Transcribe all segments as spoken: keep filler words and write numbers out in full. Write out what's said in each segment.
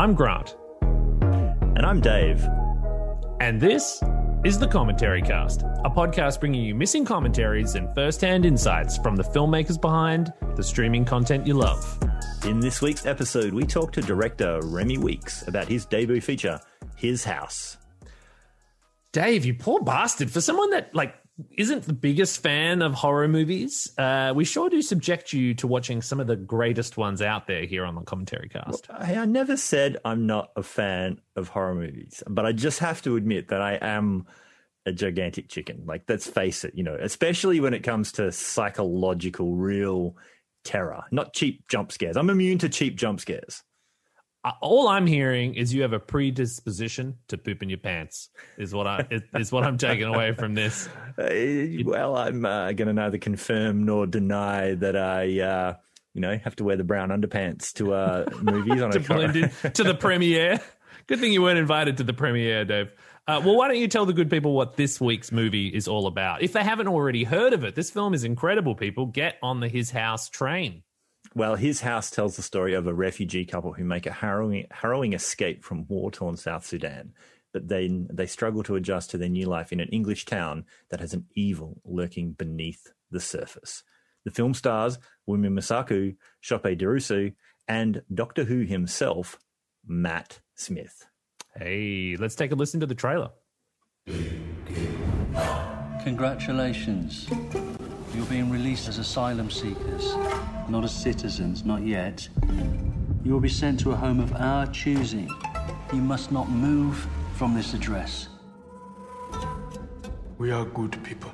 I'm Grant. And I'm Dave. And this is The Commentary Cast, a podcast bringing you missing commentaries and first-hand insights from the filmmakers behind the streaming content you love. In this week's episode, we talk to director Remi Weekes about his debut feature, His House. Dave, you poor bastard. For someone that, like, isn't the biggest fan of horror movies, uh, we sure do subject you to watching some of the greatest ones out there here on The Commentary Cast. Well, I never said I'm not a fan of horror movies, but I just have to admit that I am a gigantic chicken. Like, let's face it, you know, especially when it comes to psychological, real terror, not cheap jump scares. I'm immune to cheap jump scares. All I'm hearing is you have a predisposition to poop in your pants. Is what I is what I'm taking away from this. Uh, well, I'm uh, going to neither confirm nor deny that I, uh, you know, have to wear the brown underpants to uh, movies on to a blend in, to the premiere. Good thing you weren't invited to the premiere, Dave. Uh, well, why don't you tell the good people what this week's movie is all about? If they haven't already heard of it, this film is incredible. People, get on the His House train. Well, His House tells the story of a refugee couple who make a harrowing, harrowing escape from war-torn South Sudan, but then they struggle to adjust to their new life in an English town that has an evil lurking beneath the surface. The film stars Wunmi Mosaku, Sope Dirisu, and Doctor Who himself, Matt Smith. Hey, let's take a listen to the trailer. Congratulations. You're being released as asylum seekers, not as citizens, not yet. You will be sent to a home of our choosing. You must not move from this address. We are good people.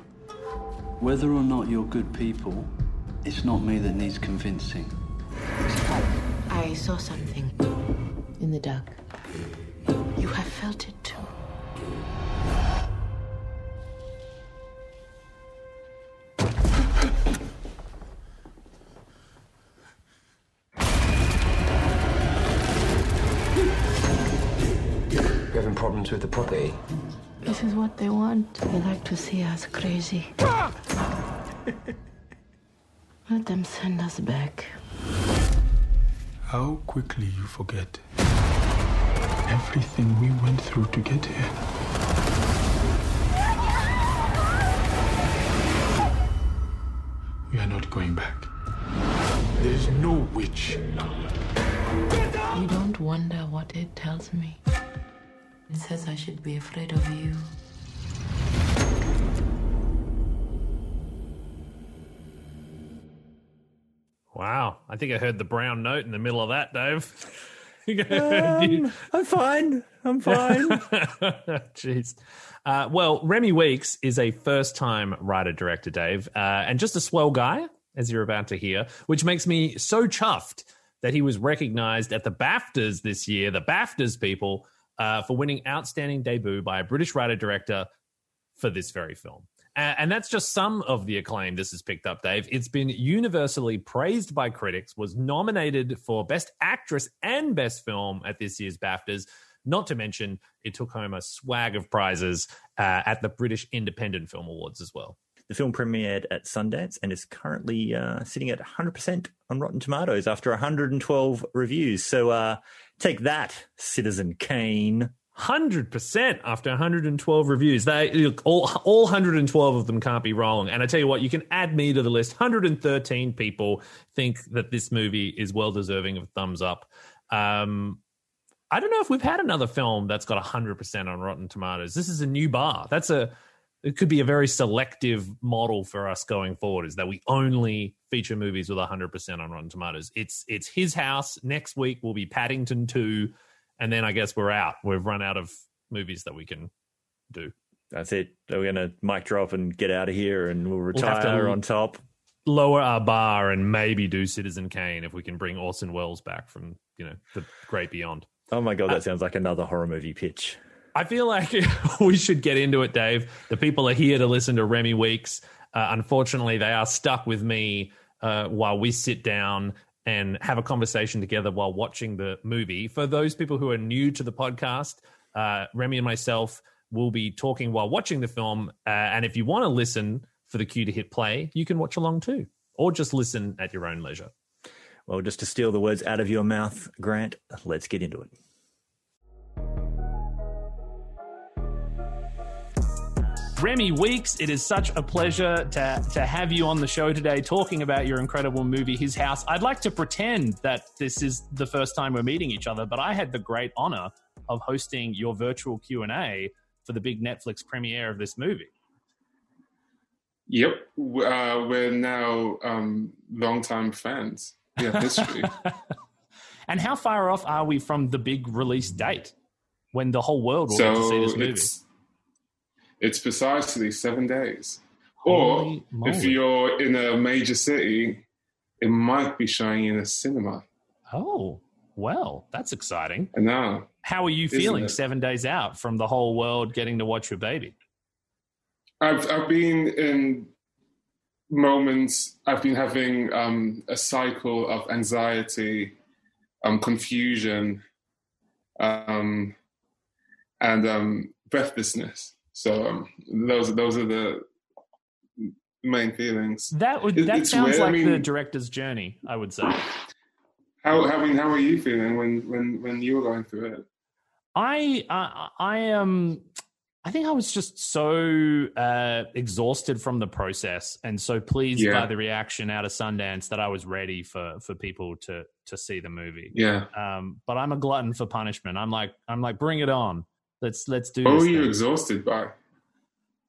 Whether or not you're good people, it's not me that needs convincing. I saw something in the dark. You have felt it too. Problems with the property. This is what they want. They like to see us crazy. Ah! Let them send us back. How quickly you forget everything we went through to get here. We are not going back. There is no witch. You don't wonder what it tells me. It says I should be afraid of you. Wow. I think I heard the brown note in the middle of that, Dave. um, I'm fine. I'm fine. Jeez. Uh, well, Remi Weekes is a first-time writer-director, Dave, uh, and just a swell guy, as you're about to hear, which makes me so chuffed that he was recognized at the BAFTAs this year, the BAFTAs people, Uh, for winning Outstanding Debut by a British writer-director for this very film. And, and that's just some of the acclaim this has picked up, Dave. It's been universally praised by critics, was nominated for Best Actress and Best Film at this year's BAFTAs, not to mention it took home a swag of prizes uh, at the British Independent Film Awards as well. The film premiered at Sundance and is currently uh, sitting at one hundred percent on Rotten Tomatoes after one hundred twelve reviews. So, uh take that, Citizen Kane. one hundred percent after one hundred twelve reviews. They look, all, all one hundred twelve of them can't be wrong. And I tell you what, you can add me to the list. one hundred thirteen people think that this movie is well-deserving of a thumbs up. Um, I don't know if we've had another film that's got one hundred percent on Rotten Tomatoes. This is a new bar. That's a. It could be a very selective model for us going forward, is that we only feature movies with one hundred percent on Rotten Tomatoes. It's it's His House. Next week will be Paddington two, and then I guess we're out. We've run out of movies that we can do. That's it. We're going to mic drop and get out of here, and we'll retire we'll have to on top. Lower our bar and maybe do Citizen Kane if we can bring Orson Welles back from, you know, the great beyond. Oh, my God, that uh, sounds like another horror movie pitch. I feel like we should get into it, Dave. The people are here to listen to Remi Weekes. Uh, unfortunately, they are stuck with me uh, while we sit down and have a conversation together while watching the movie. For those people who are new to the podcast, uh, Remi and myself will be talking while watching the film. Uh, and if you want to listen for the cue to hit play, you can watch along too, or just listen at your own leisure. Well, just to steal the words out of your mouth, Grant, let's get into it. Remi Weekes, it is such a pleasure to, to have you on the show today talking about your incredible movie, His House. I'd like to pretend that this is the first time we're meeting each other, but I had the great honor of hosting your virtual Q and A for the big Netflix premiere of this movie. Yep. Uh, we're now um, long-time fans. Yeah, history. And how far off are we from the big release date when the whole world will so get to see this movie? It's, it's precisely seven days. Holy or moly. If you're in a major city, it might be showing in a cinema. Oh, well, that's exciting. I know. How are you feeling seven days out from the whole world getting to watch your baby? I've I've been in moments, I've been having um, a cycle of anxiety, um, confusion, um, and um, breathlessness. So um, those those are the main feelings. That would that it, sounds weird. like I mean, the director's journey, I would say. How I mean, how are you feeling when when, when you were going through it? I uh, I am. Um... I think I was just so uh, exhausted from the process and so pleased yeah. by the reaction out of Sundance that I was ready for, for people to to see the movie. Yeah. Um, but I'm a glutton for punishment. I'm like I'm like bring it on. Let's let's do. What this were you thing. exhausted by?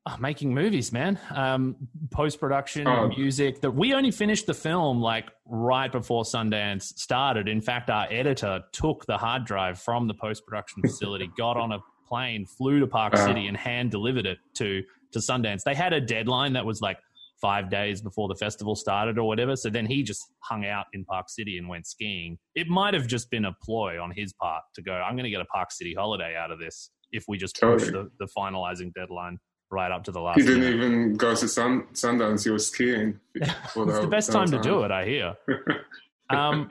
Oh, making movies, man. Um, post production, oh. music. That we only finished the film like right before Sundance started. In fact, our editor took the hard drive from the post production facility, got on a plane, flew to Park wow. City and hand delivered it to to Sundance. They had a deadline that was like five days before the festival started or whatever, so then he just hung out in Park City and went skiing. It might have just been a ploy on his part to go, I'm going to get a Park City holiday out of this if we just totally. push the, the finalizing deadline right up to the last. He didn't minute. even go to sun, Sundance, he was skiing. It's the, the best time, time to do it, I hear. Um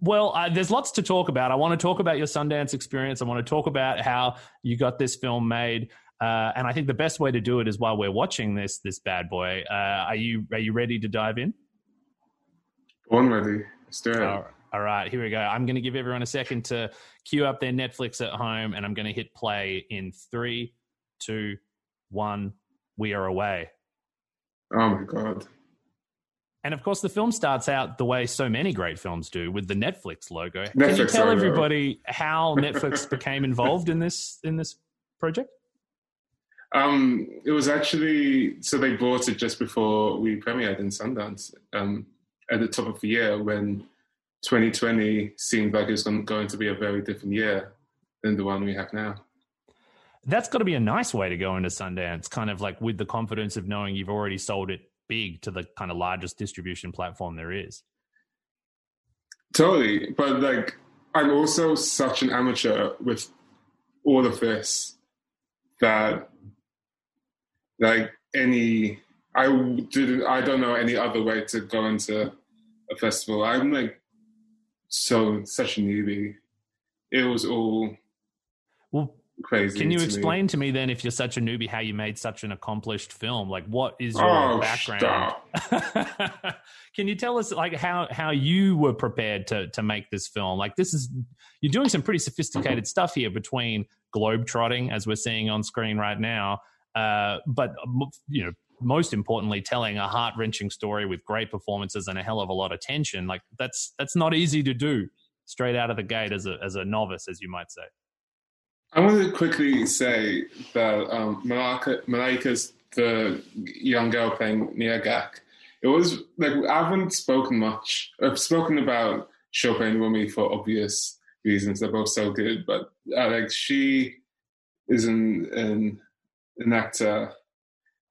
Well, uh, there's lots to talk about. I want to talk about your Sundance experience. I want to talk about how you got this film made. Uh, and I think the best way to do it is while we're watching this this bad boy. Uh, are you are you ready to dive in? I'm ready. Let's do it. All right. All right, here we go. I'm going to give everyone a second to queue up their Netflix at home, and I'm going to hit play in three, two, one. We are away. Oh, my God. And, of course, the film starts out the way so many great films do, with the Netflix logo. Netflix Can you tell logo. everybody how Netflix became involved in this in this project? Um, it was actually... So they bought it just before we premiered in Sundance um, at the top of the year when twenty twenty seemed like it was going to be a very different year than the one we have now. That's got to be a nice way to go into Sundance, kind of like with the confidence of knowing you've already sold it big to the kind of largest distribution platform there is. Totally. But like, I'm also such an amateur with all of this that like any, I didn't, I don't know any other way to go into a festival. I'm like, so such a newbie. It was all well, crazy. Can you to explain me. to me then, if you're such a newbie, how you made such an accomplished film? Like, what is your oh, background? Can you tell us like how, how you were prepared to to make this film? Like, this is you're doing some pretty sophisticated stuff here between globetrotting, as we're seeing on screen right now, uh, but you know, most importantly, telling a heart wrenching story with great performances and a hell of a lot of tension. Like, that's that's not easy to do straight out of the gate as a as a novice, as you might say. I want to quickly say that um, Malika, Malika's the young girl playing Nyagak. It was like I haven't spoken much. I've spoken about Sope and Wunmi for obvious reasons. They're both so good, but uh, like she is an, an an actor,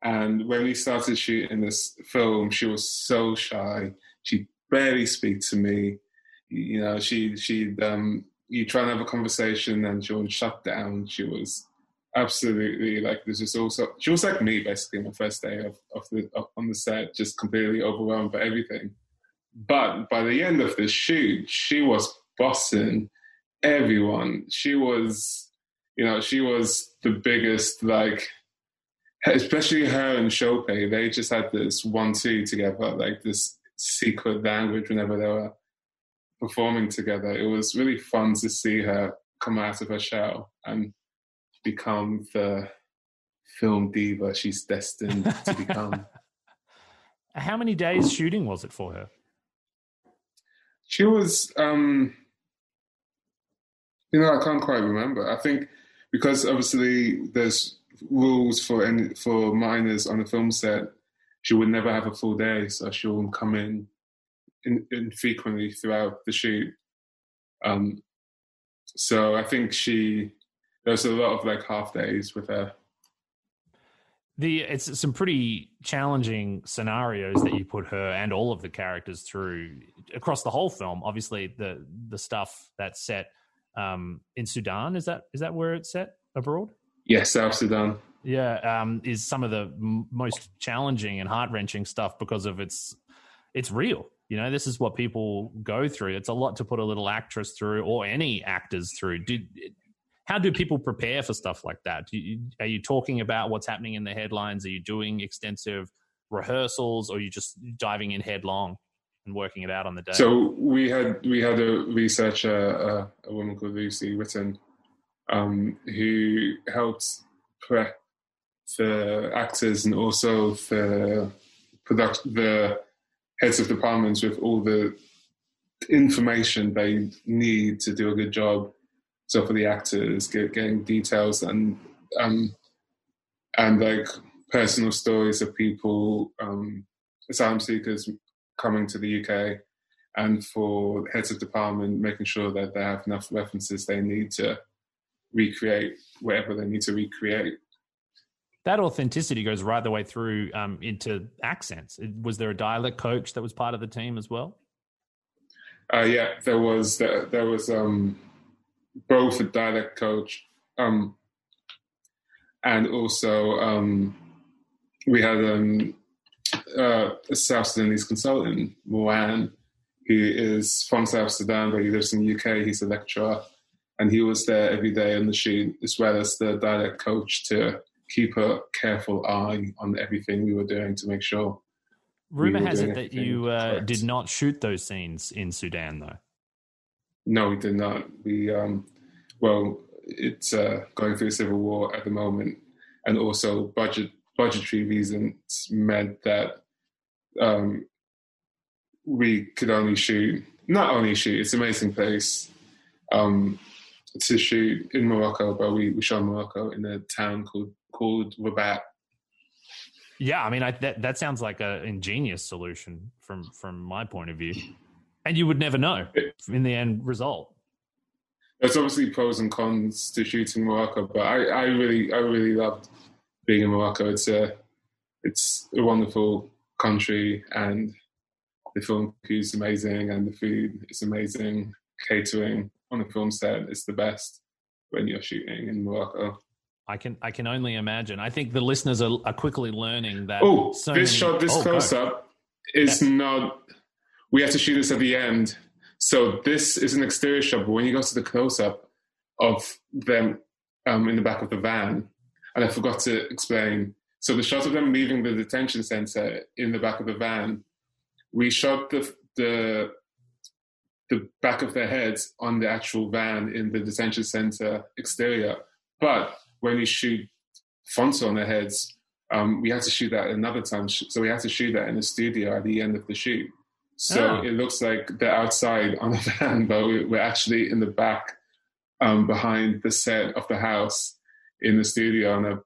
and when we started shooting this film, she was so shy. She barely speaks to me. You know, she she um. You try and have a conversation and she was shut down. She was absolutely like, this is also, she was like me basically my first day of, of the, of, on the set, just completely overwhelmed by everything. But by the end of the shoot, she was bossing everyone. She was, you know, she was the biggest, like, especially her and Sope, they just had this one, two together, like this secret language whenever they were performing together. It was really fun to see her come out of her shell and become the film diva she's destined to become. How many days shooting was it for her? She was, um, you know, I can't quite remember. I think because obviously there's rules for any, for minors on a film set. She would never have a full day, so she'll come in infrequently throughout the shoot. Um, so I think she, there was a lot of like half days with her. The it's some pretty challenging scenarios that you put her and all of the characters through across the whole film. Obviously, the the stuff that's set um, in Sudan, is that is that where it's set abroad? Yes, South Sudan. Yeah, um, is some of the m- most challenging and heart wrenching stuff because of its it's real. You know, this is what people go through. It's a lot to put a little actress through, or any actors through. Do, how do people prepare for stuff like that? Do you, are you talking about what's happening in the headlines? Are you doing extensive rehearsals, or are you just diving in headlong and working it out on the day? So we had we had a researcher, uh, a woman called Lucy Witton, um, who helped prep for actors and also for product the heads of departments with all the information they need to do a good job. So for the actors, get, getting details and um, and like personal stories of people, um, asylum seekers coming to the U K, and for heads of department, making sure that they have enough references they need to recreate whatever they need to recreate. That authenticity goes right the way through um, into accents. Was there a dialect coach that was part of the team as well? Uh, yeah, there was. There, there was um, both a dialect coach um, and also um, we had um, uh, a South Sudanese consultant, Moan, who is from South Sudan, but he lives in the U K. He's a lecturer, and he was there every day on the shoot, as well as the dialect coach to keep a careful eye on everything we were doing to make sure. Rumor has it that you uh, did not shoot those scenes in Sudan, though. No, we did not. We, um, well, it's uh, going through a civil war at the moment, and also budget budgetary reasons meant that um, we could only shoot, not only shoot, it's an amazing place um, to shoot in Morocco, but we, we shot in Morocco in a town called called Rabat. Yeah, I mean, I, that that sounds like an ingenious solution from from my point of view. And you would never know in the end result. There's obviously pros and cons to shooting Morocco, but I, I really, I really loved being in Morocco. It's a, it's a wonderful country, and the film crew is amazing, and the food is amazing. Catering on a film set is the best when you're shooting in Morocco. I can, I can only imagine. I think the listeners are, are quickly learning that. Oh, so this many, shot, this oh, close go. up is That's... not. We have to shoot this at the end. So this is an exterior shot, but when you go to the close-up of them um, in the back of the van, and I forgot to explain. So the shot of them leaving the detention center in the back of the van, we shot the the, the back of their heads on the actual van in the detention center exterior. But when we shoot fronts on their heads, um, we had to shoot that another time. So we had to shoot that in the studio at the end of the shoot. So oh. It looks like they're outside on a van, but we're actually in the back um, behind the set of the house in the studio. And a,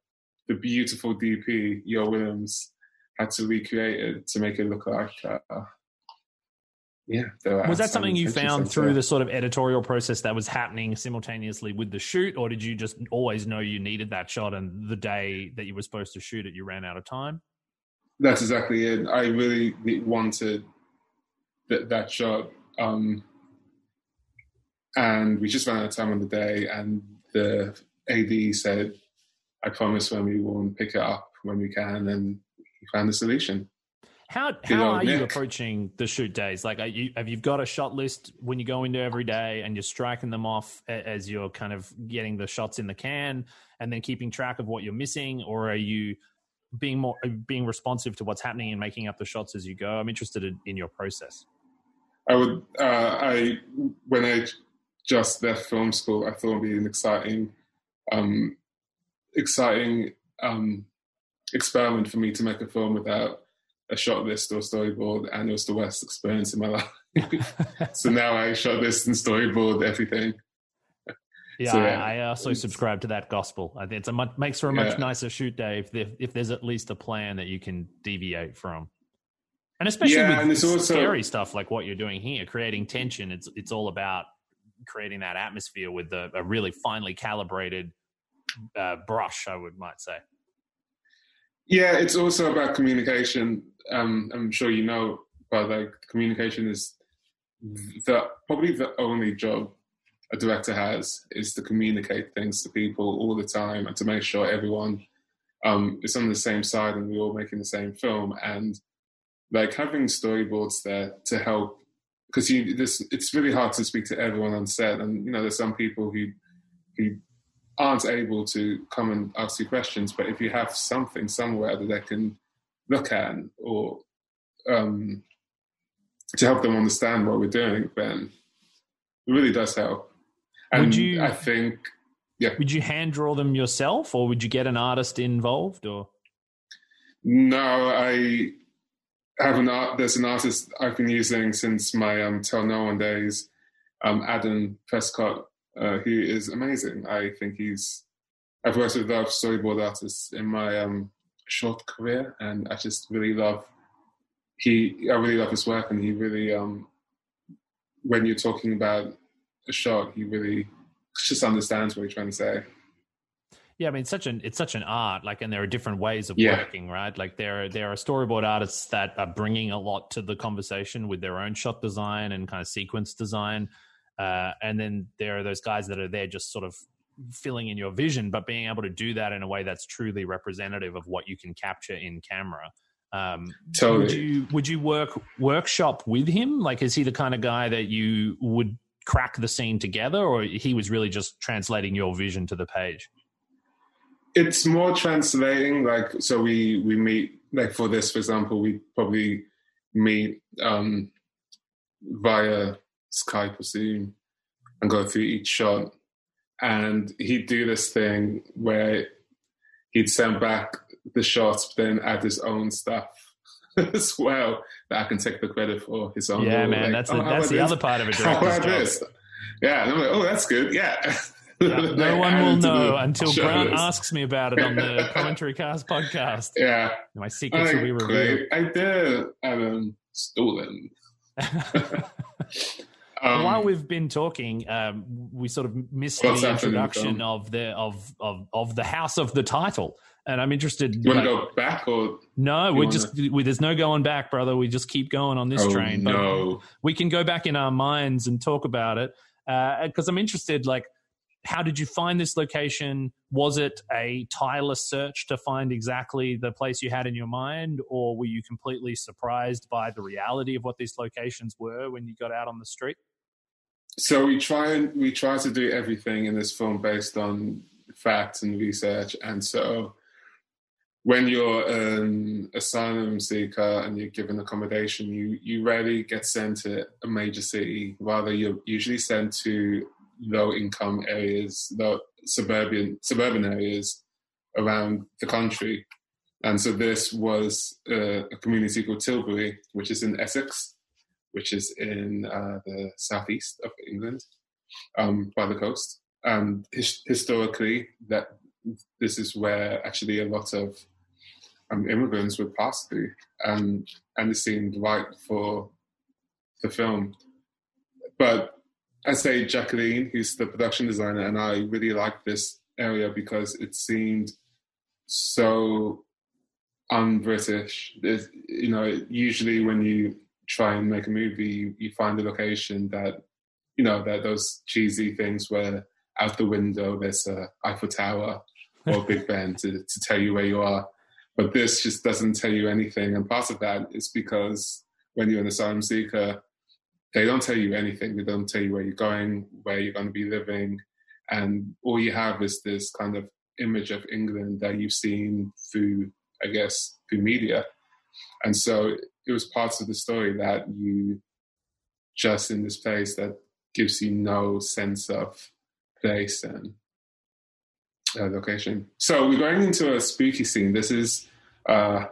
the beautiful D P, Jo Willems, had to recreate it to make it look like, uh, yeah. Was that something you found through the sort of editorial process that was happening simultaneously with the shoot? Or did you just always know you needed that shot, and the day that you were supposed to shoot it, you ran out of time? That's exactly it. I really wanted That, that shot, um, and we just ran out of time on the day, and the A D said, I promise when we will pick it up when we can, and we found the solution. How how Good are you approaching the shoot days? Like, are you, have you got a shot list when you go into every day, and you're striking them off as you're kind of getting the shots in the can, and then keeping track of what you're missing, or are you being more being responsive to what's happening and making up the shots as you go? I'm interested in, in your process. I would, uh, I, when I just left film school, I thought it would be an exciting, um, exciting um, experiment for me to make a film without a shot list or storyboard, and it was the worst experience in my life. So now I shot list and storyboard everything. Yeah, so, yeah. I, I also subscribe to that gospel. I think it's a much, makes for a much yeah. nicer shoot day if there, if there's at least a plan that you can deviate from. And especially yeah, with and it's also, scary stuff like what you're doing here, creating tension. It's it's all about creating that atmosphere with a, a really finely calibrated uh, brush, I would might say. Yeah, it's also about communication. Um, I'm sure you know, but like communication is the probably the only job a director has, is to communicate things to people all the time and to make sure everyone um, is on the same side and we're all making the same film. And like having storyboards there to help, because you this it's really hard to speak to everyone on set, and you know there's some people who who aren't able to come and ask you questions, but if you have something somewhere that they can look at or um, to help them understand what we're doing, then it really does help. And would you, I think, yeah. Would you hand draw them yourself, or would you get an artist involved? Or no, I. Have an art, there's an artist I've been using since my um, Tell No One days, um, Adam Prescott, uh, who is amazing. I think he's, I've worked with a lot of storyboard artists in my um, short career, and I just really love, he, I really love his work, and he really, um, when you're talking about a shot, he really just understands what you're trying to say. Yeah, I mean, it's such an it's such an art, like, and there are different ways of yeah. working, right? Like, there are there are storyboard artists that are bringing a lot to the conversation with their own shot design and kind of sequence design, uh, and then there are those guys that are there just sort of filling in your vision, but being able to do that in a way that's truly representative of what you can capture in camera. Um, totally. Would you would you work workshop with him? Like, is he the kind of guy that you would crack the scene together, or he was really just translating your vision to the page? It's more translating, like, so we, we meet, like, for this, for example, we probably meet um, via Skype or Zoom and go through each shot. And he'd do this thing where he'd send back the shots, but then add his own stuff as well that I can take the credit for his own. Yeah, role. Man, like, that's, oh, the, that's the other part of it. How about this? Yeah, and I'm like, oh, that's good, yeah. Yeah, no one will know until Brown asks me about it on the Commentary Cast podcast. Yeah. My secrets will be revealed. I did. Adam stolen. um, While we've been talking, um, we sort of missed the introduction of the of, of of the house of the title. And I'm interested. You want to go back or? No, we're just, we, there's no going back, brother. We just keep going on this oh, train. But no. We can go back in our minds and talk about it. Because uh, I'm interested, like, how did you find this location? Was it a tireless search to find exactly the place you had in your mind, or were you completely surprised by the reality of what these locations were when you got out on the street? So we try and we try to do everything in this film based on facts and research. And so when you're an asylum seeker and you're given accommodation, you, you rarely get sent to a major city. Rather, you're usually sent to low-income areas, low suburban suburban areas around the country, and so this was uh, a community called Tilbury, which is in Essex, which is in uh, the southeast of England, um, by the coast. And his- historically, that this is where actually a lot of um, immigrants would pass through, and and it seemed right for the film, but. I say Jacqueline, who's the production designer, and I really liked this area because it seemed so un-British. It, you know, usually when you try and make a movie, you, you find a location that, you know, that those cheesy things where out the window there's a Eiffel Tower or Big Ben to, to tell you where you are. But this just doesn't tell you anything. And part of that is because when you're an asylum seeker, they don't tell you anything. They don't tell you where you're going, where you're going to be living. And all you have is this kind of image of England that you've seen through, I guess, through media. And so it was parts of the story that you just in this place that gives you no sense of place. And uh, location. So we're going into a spooky scene. This is uh,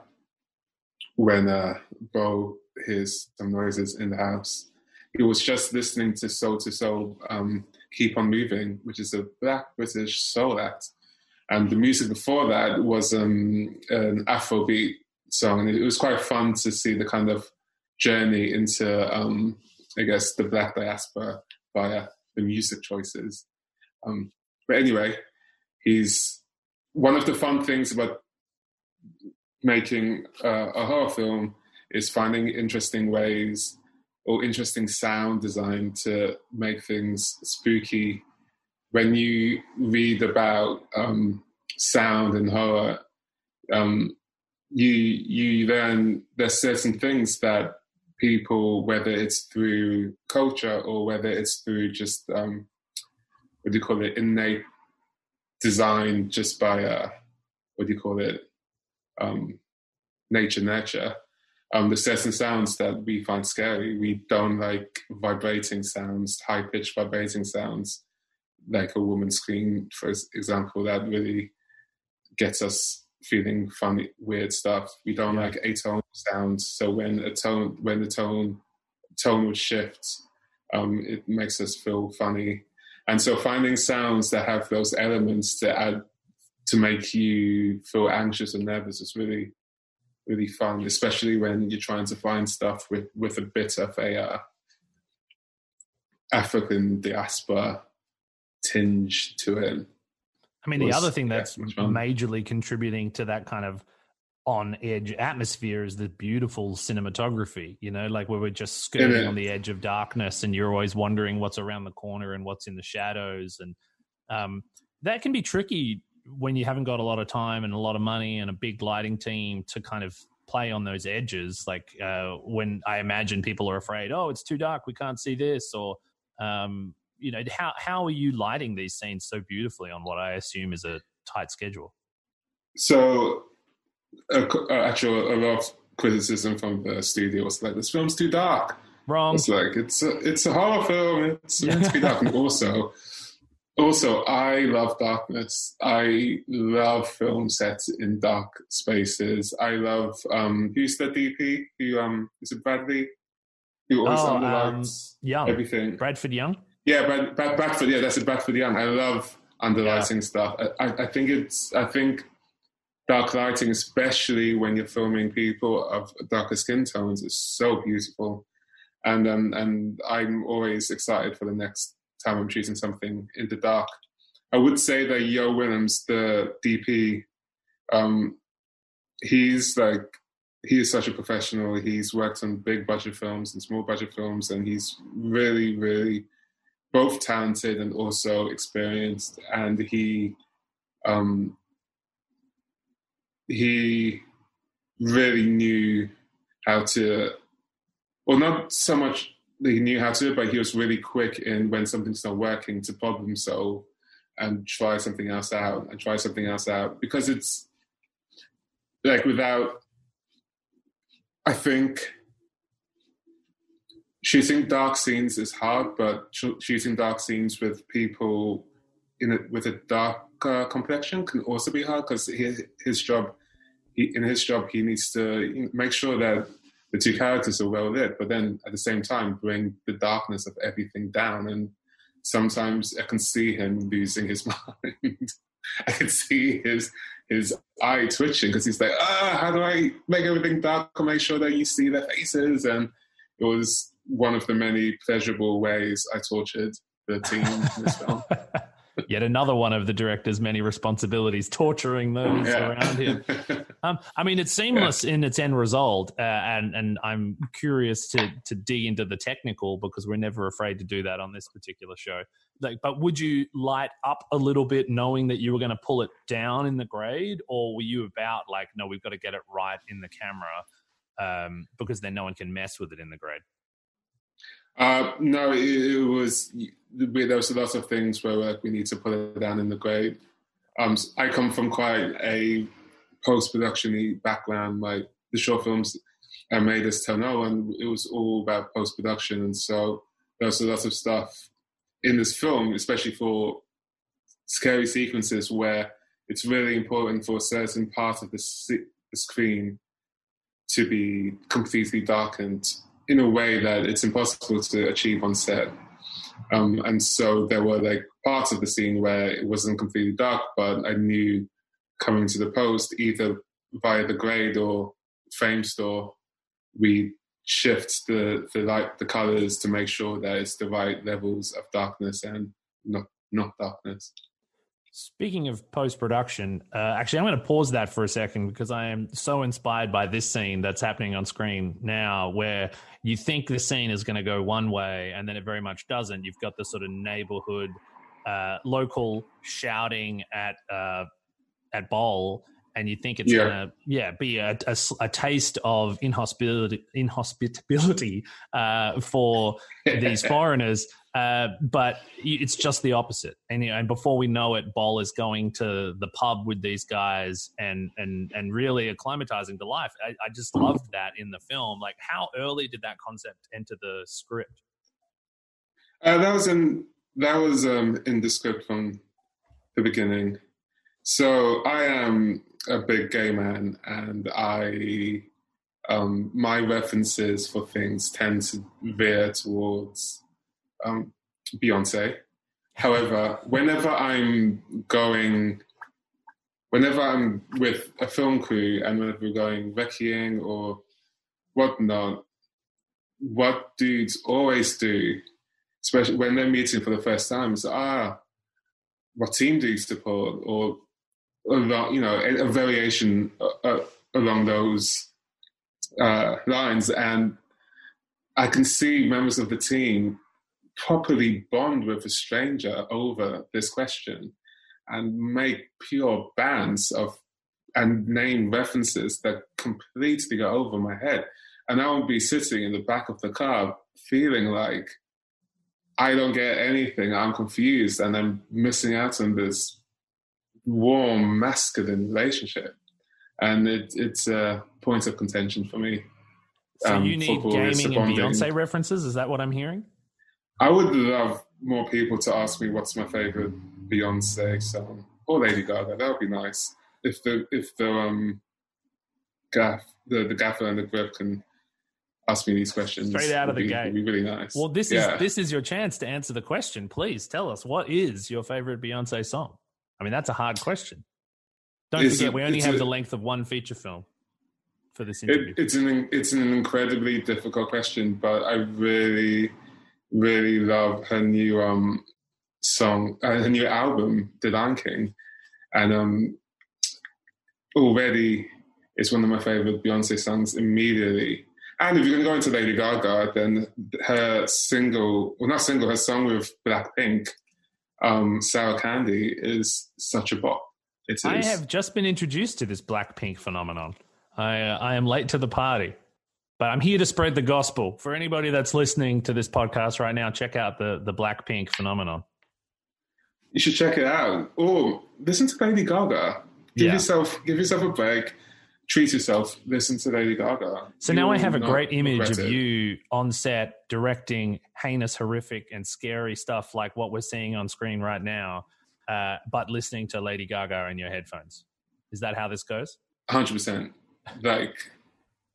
when uh, Bo hears some noises in the house. He was just listening to Soul to Soul, um, Keep on Moving, which is a Black British soul act. And the music before that was um, an Afrobeat song. And it was quite fun to see the kind of journey into, um, I guess, the Black diaspora via the music choices. Um, but anyway, he's one of the fun things about making uh, a horror film is finding interesting ways or interesting sound design to make things spooky. When you read about um, sound and horror, um, you you learn there's certain things that people, whether it's through culture or whether it's through just, um, what do you call it, innate design just by, uh, what do you call it, um, nature, nurture. Um, the certain sounds that we find scary. We don't like vibrating sounds, high-pitched vibrating sounds, like a woman scream, for example. That really gets us feeling funny, weird stuff. We don't yeah. like atonal sounds. So when a tone, when the tone tone would shift, um, it makes us feel funny. And so finding sounds that have those elements to add to make you feel anxious and nervous is really, really fun, especially when you're trying to find stuff with, with a bit of a uh, African diaspora tinge to it. I mean, was, the other thing that's yeah, majorly contributing to that kind of on-edge atmosphere is the beautiful cinematography, you know, like where we're just skirting on the edge of darkness and you're always wondering what's around the corner and what's in the shadows. And um, that can be tricky when you haven't got a lot of time and a lot of money and a big lighting team to kind of play on those edges. Like uh, when I imagine people are afraid, oh, it's too dark, we can't see this, or, um, you know, how, how are you lighting these scenes so beautifully on what I assume is a tight schedule? So uh, actually a lot of criticism from the studio was like, this film's too dark. Wrong. It's like, it's a, it's a horror film. It's meant to be dark. And also, Also, I love darkness. I love film sets in dark spaces. I love, um, who's the D P? Who, um, is it Bradley? Who always oh, underlights um, Young. Everything. Bradford Young? Yeah, Brad, Brad, Bradford. Yeah, that's it, Bradford Young. I love underlighting yeah. stuff. I, I, I think it's, I think dark lighting, especially when you're filming people of darker skin tones, is so beautiful. And, um, and I'm always excited for the next time I'm choosing something in the dark. I would say that Jo Willems, the D P, um, he's like, he is such a professional. He's worked on big budget films and small budget films, and he's really, really both talented and also experienced. And he, um, he really knew how to, well, not so much he knew how to, but he was really quick in when something's not working to problem solve and try something else out and try something else out. Because it's like without, I think shooting dark scenes is hard, but ch- shooting dark scenes with people in a, with a darker complexion can also be hard because his, his job, he, in his job, he needs to make sure that the two characters are well lit, but then at the same time bring the darkness of everything down. And sometimes I can see him losing his mind. I can see his his eye twitching because he's like, ah, how do I make everything dark and make sure that you see their faces? And it was one of the many pleasurable ways I tortured the team in this film. Yet another one of the director's many responsibilities, torturing those yeah. around him. Um, I mean, it's seamless yeah. in its end result, uh, and and I'm curious to to dig into the technical because we're never afraid to do that on this particular show. Like, but would you light up a little bit knowing that you were going to pull it down in the grade, or were you about like, no, we've got to get it right in the camera um, because then no one can mess with it in the grade? Uh, no, it, it was. There was a lot of things where like, we need to put it down in the grade. Um, I come from quite a post-production-y background. Like the short films I made as Tell No One, it was all about post-production, and so there was a lot of stuff in this film, especially for scary sequences where it's really important for a certain part of the, si- the screen to be completely darkened in a way that it's impossible to achieve on set. Um, and so there were like parts of the scene where it wasn't completely dark, but I knew coming to the post, either via the grade or Framestore, we shift the, the light, the colors to make sure that it's the right levels of darkness and not, not darkness. Speaking of post-production, uh, actually, I'm going to pause that for a second because I am so inspired by this scene that's happening on screen now where you think the scene is going to go one way and then it very much doesn't. You've got the sort of neighborhood uh, local shouting at uh, at Bowl, and you think it's yeah. going to yeah be a, a, a taste of inhospitality, inhospitability uh, for these foreigners. Uh, but it's just the opposite. And, you know, and before we know it, Bol is going to the pub with these guys and and, and really acclimatizing to life. I, I just loved that in the film. Like, how early did that concept enter the script? Uh, that was in that was um, in the script from the beginning. So I am a big gay man, and I um, my references for things tend to veer towards Um, Beyonce. However, whenever I'm going, whenever I'm with a film crew and whenever we're going recceing or whatnot, what dudes always do, especially when they're meeting for the first time, is, ah, what team do you support? Or, you know, a, a variation uh, along those uh, lines. And I can see members of the team properly bond with a stranger over this question and make pure bands of and name references that completely go over my head. And I would be sitting in the back of the car feeling like I don't get anything, I'm confused, and I'm missing out on this warm, masculine relationship. And it, it's a point of contention for me. So um, you need gaming and Beyonce references? Is that what I'm hearing? I would love more people to ask me what's my favorite Beyoncé song or Lady Gaga. That would be nice if the if the um gaff the, the gaffer and the grip can ask me these questions straight out of the gate. It'd be really nice. Well, this yeah. is this is your chance to answer the question. Please tell us, what is your favorite Beyoncé song? I mean, that's a hard question. Don't it's forget, a, we only have a, the length of one feature film for this interview. It, it's an it's an incredibly difficult question, but I really. really love her new um, song, uh, her new album, The Lion King. And um, already it's one of my favourite Beyoncé songs immediately. And if you're going to go into Lady Gaga, then her single, well, not single, her song with Blackpink, um, Sour Candy, is such a bop. It is. I have just been introduced to this Blackpink phenomenon. I, uh, I am late to the party. But I'm here to spread the gospel. For anybody that's listening to this podcast right now, check out the, the Blackpink phenomenon. You should check it out. Or listen to Lady Gaga. Give yeah. yourself give yourself a break. Treat yourself. Listen to Lady Gaga. So you now I have a great image of it. You on set directing heinous, horrific, and scary stuff like what we're seeing on screen right now, uh, but listening to Lady Gaga in your headphones. Is that how this goes? one hundred percent. Like...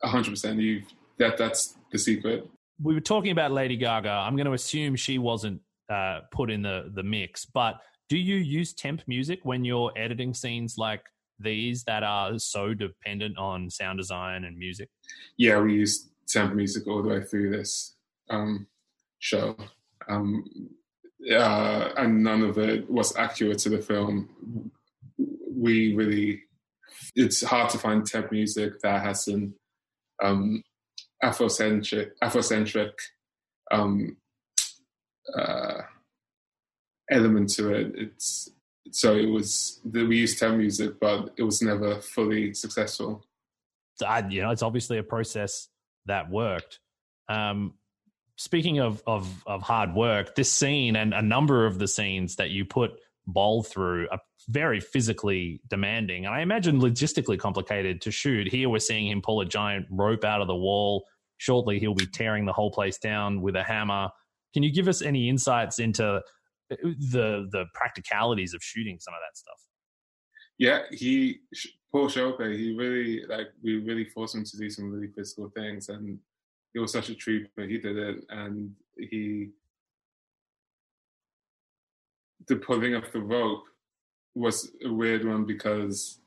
one hundred percent. You've, that, that's the secret. We were talking about Lady Gaga. I'm going to assume she wasn't uh, put in the, the mix, but do you use temp music when you're editing scenes like these that are so dependent on sound design and music? Yeah, we use temp music all the way through this um, show. Um, uh, and none of it was accurate to the film. We really... It's hard to find temp music that has an Um, Afrocentric, Afrocentric um, uh, element to it. It's so it was the, we used temp music, but it was never fully successful. Uh, you know, it's obviously a process that worked. Um, speaking of, of of hard work, this scene and a number of the scenes that you put Bol through are very physically demanding and I imagine logistically complicated to shoot. Here we're seeing him pull a giant rope out of the wall. Shortly he'll be tearing the whole place down with a hammer. Can you give us any insights into the the practicalities of shooting some of that stuff. Yeah, he poor Sope. He really like we really forced him to do some really physical things, and he was such a trooper. He did it, and he the pulling of the rope was a weird one because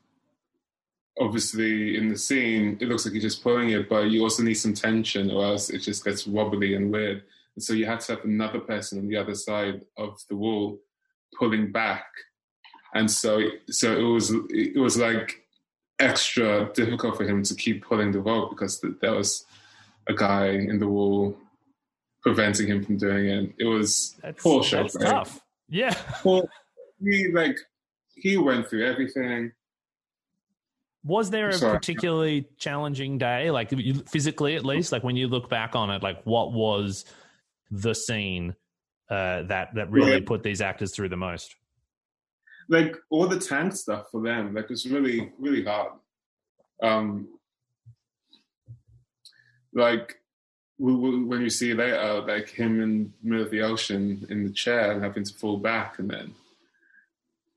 obviously in the scene it looks like you're just pulling it, but you also need some tension or else it just gets wobbly and weird. And so you had to have another person on the other side of the wall pulling back. And so so it was it was like extra difficult for him to keep pulling the rope because there was a guy in the wall preventing him from doing it. It was that's, poor Sope. That's tough. Yeah. Well, he like he went through everything. Was there a particularly challenging day, like physically at least, like when you look back on it, like what was the scene uh, that that really yeah. put these actors through the most? Like all the tank stuff for them, like it's really, really hard. Um, like we, we, when you see later, like him in the middle of the ocean in the chair and having to fall back and then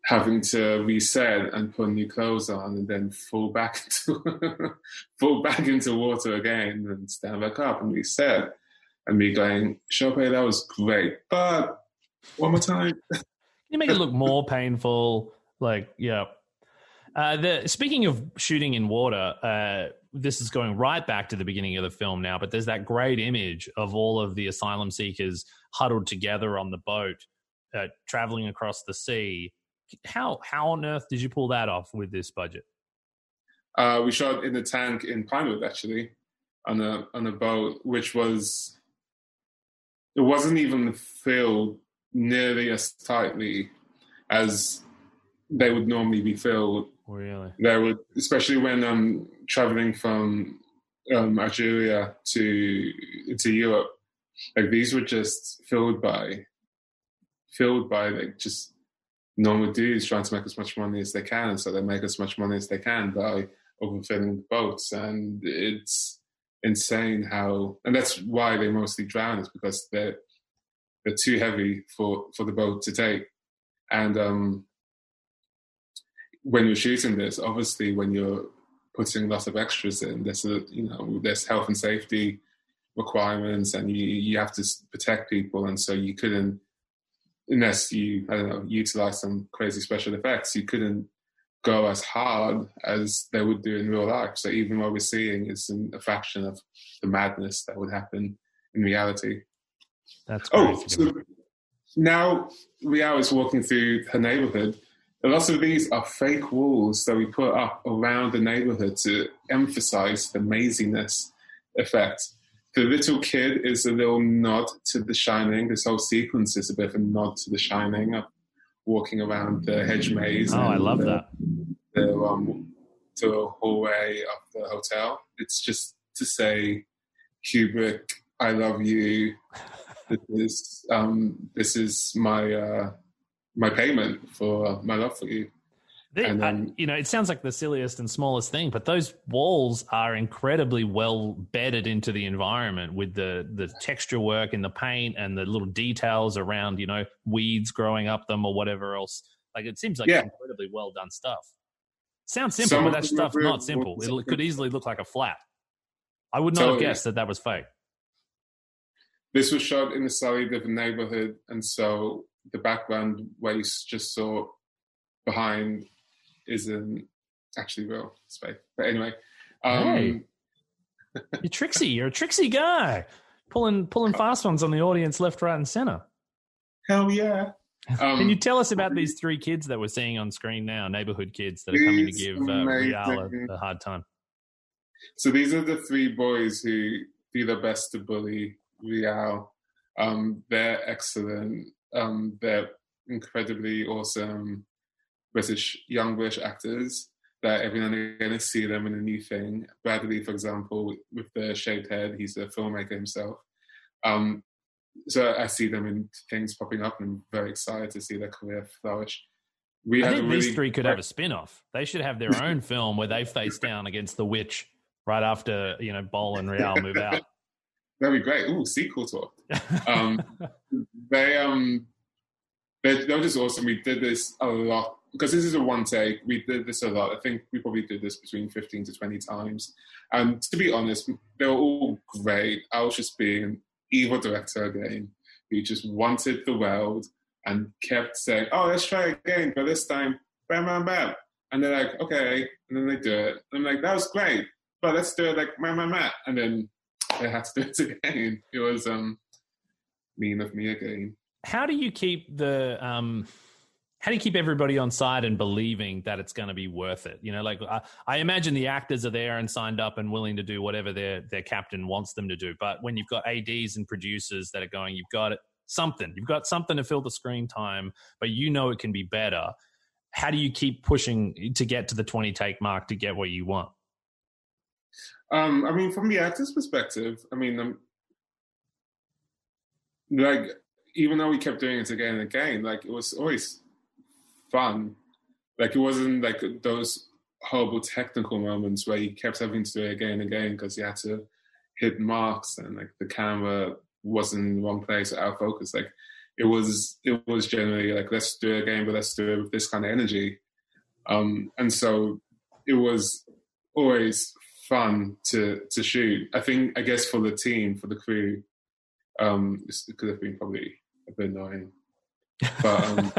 having to reset and put new clothes on and then fall back into fall back into water again and stand back up and reset and me going, Sope, that was great, but one more time. Can you make it look more painful? Like, yeah. Uh, the, speaking of shooting in water, uh, this is going right back to the beginning of the film now, but there's that great image of all of the asylum seekers huddled together on the boat, uh, traveling across the sea. How how on earth did you pull that off with this budget? Uh, we shot in the tank in Pinewood, actually, on a on a boat, which was it wasn't even filled nearly as tightly as they would normally be filled. Really, they would, especially when um traveling from um, Algeria to to Europe. Like these were just filled by filled by like just. normal dudes trying to make as much money as they can, and so they make as much money as they can by overfilling boats. And it's insane how, and that's why they mostly drown, is because they're they're too heavy for, for the boat to take. And um, when you're shooting this, obviously when you're putting lots of extras in, there's a, you know there's health and safety requirements, and you you have to protect people, and so you couldn't. Unless you, I don't know, utilize some crazy special effects, you couldn't go as hard as they would do in real life. So even what we're seeing is a fraction of the madness that would happen in reality. That's crazy. Oh, so now we are always walking through her neighborhood. And lots of these are fake walls that we put up around the neighborhood to emphasize the maziness effect. The little kid is a little nod to The Shining. This whole sequence is a bit of a nod to The Shining, of walking around the hedge maze. Oh, and I love the, that. The, um, the hallway of the hotel. It's just to say, Kubrick, I love you. This is um, this is my uh, my payment for my love for you. They, and, um, I, you know, it sounds like the silliest and smallest thing, but those walls are incredibly well bedded into the environment with the, the texture work and the paint and the little details around, you know, weeds growing up them or whatever else. Like it seems like yeah. incredibly well done stuff. Sounds simple, Some but that stuff's really not simple. It simple. could easily look like a flat. I would not totally. have guessed that that was fake. This was shot in the Sully of the neighborhood, and so the background where you just saw behind isn't actually real space, but anyway. Um, hey, you're tricksy. You're a tricksy guy, pulling pulling fast ones on the audience, left, right, and center. Hell yeah! Um, Can you tell us about these three kids that we're seeing on screen now? Neighborhood kids that are coming to give uh, Riala a hard time. So these are the three boys who do their best to bully Rial. Um, they're excellent. Um, they're incredibly awesome British, young British actors that every now and again I see them in a new thing. Bradley, for example, with the shaved head, he's a filmmaker himself. Um, so I see them in things popping up, and I'm very excited to see their career flourish. We I think really these three could have a spin-off. They should have their own film where they face down against the witch right after, you know, Bol and Rial move out. That'd be great. Ooh, sequel talk. Um, they... um. They, they were just awesome. We did this a lot, because this is a one take. We did this a lot. I think we probably did this between fifteen to twenty times. And to be honest, they were all great. I was just being an evil director again, who just wanted the world and kept saying, oh, let's try again, but this time, bam, bam, bam. And they're like, okay. And then they do it. And I'm like, that was great, but let's do it like, bam, bam, bam. And then they had to do it again. It was um, mean of me again. How do you keep the um, how do you keep everybody on side and believing that it's going to be worth it? You know, like I, I imagine the actors are there and signed up and willing to do whatever their their captain wants them to do. But when you've got A Ds and producers that are going, you've got something, you've got something to fill the screen time, but you know it can be better. How do you keep pushing to get to the twenty take mark to get what you want? Um, I mean, from the actor's perspective, I mean, um, like. even though we kept doing it again and again, like, it was always fun. Like, it wasn't like those horrible technical moments where you kept having to do it again and again because you had to hit marks and like the camera wasn't in one place or out of focus. Like, it was, it was generally like, let's do it again, but let's do it with this kind of energy. Um, and so it was always fun to, to shoot. I think, I guess for the team, for the crew, um, it could have been probably a bit annoying, but um,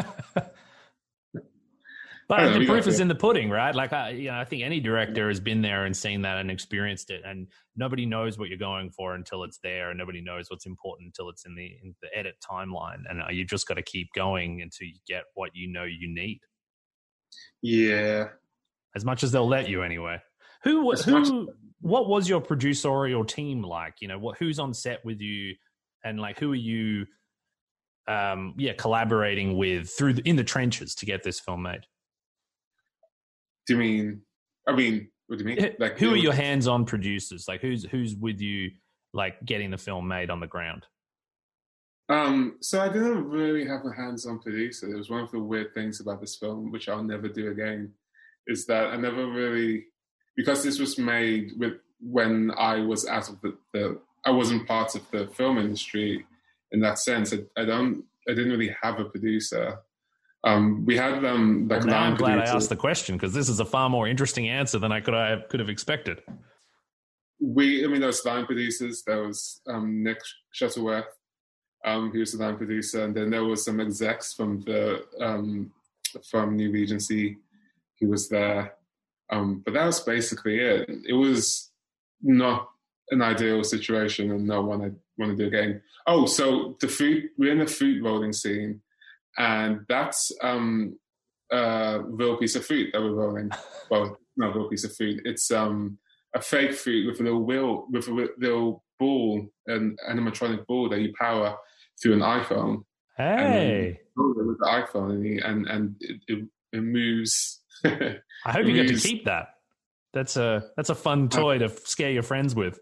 but the proof is in the pudding, right? Like, I, you know, I think any director has been there and seen that and experienced it, and nobody knows what you're going for until it's there, and nobody knows what's important until it's in the in the edit timeline, and you just got to keep going until you get what you know you need. Yeah, as much as they'll let you, anyway. Who was who? Much- what was your producerial team like? You know, what who's on set with you? And like, who are you, um, yeah, collaborating with through the, in the trenches to get this film made? Do you mean? I mean, what do you mean? Like, who are your hands-on producers? Like, who's who's with you, like, getting the film made on the ground? Um, so I didn't really have a hands-on producer. It was one of the weird things about this film, which I'll never do again, is that I never really, because this was made with when I was out of the. the I wasn't part of the film industry in that sense. I, I don't. I didn't really have a producer. Um, we had um, like. Well, I'm glad producers. I asked the question, because this is a far more interesting answer than I could I could have expected. We, I mean, there was line producers. There was um, Nick Shuttleworth, um, who was the line producer, and then there was some execs from the um, from New Regency. He was there, um, but that was basically it. It was not an ideal situation and not one I want to do again. Oh, so the food, we're in the food rolling scene, and that's um, a real piece of food that we're rolling. Well, not a real piece of food. It's um, a fake food with a little wheel, with a little ball, an animatronic ball that you power through an iPhone. Hey. And you with the iPhone and, you, and, and it, it, it moves. I hope you moves. Get to keep that. That's a, that's a fun toy to scare your friends with.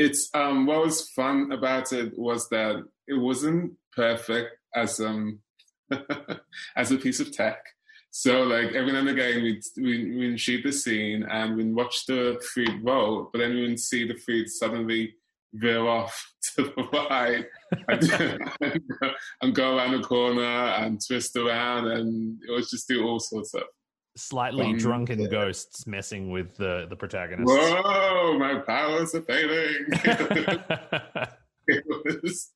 It's um, what was fun about it was that it wasn't perfect as um as a piece of tech. So like every now and again we'd, we we'd shoot the scene and we'd watch the food roll, but then we'd see the food suddenly veer off to the right and, and go around the corner and twist around, and it was just do all sorts of. Slightly um, drunken yeah. ghosts messing with the, the protagonist. Whoa, my powers are failing. it, was,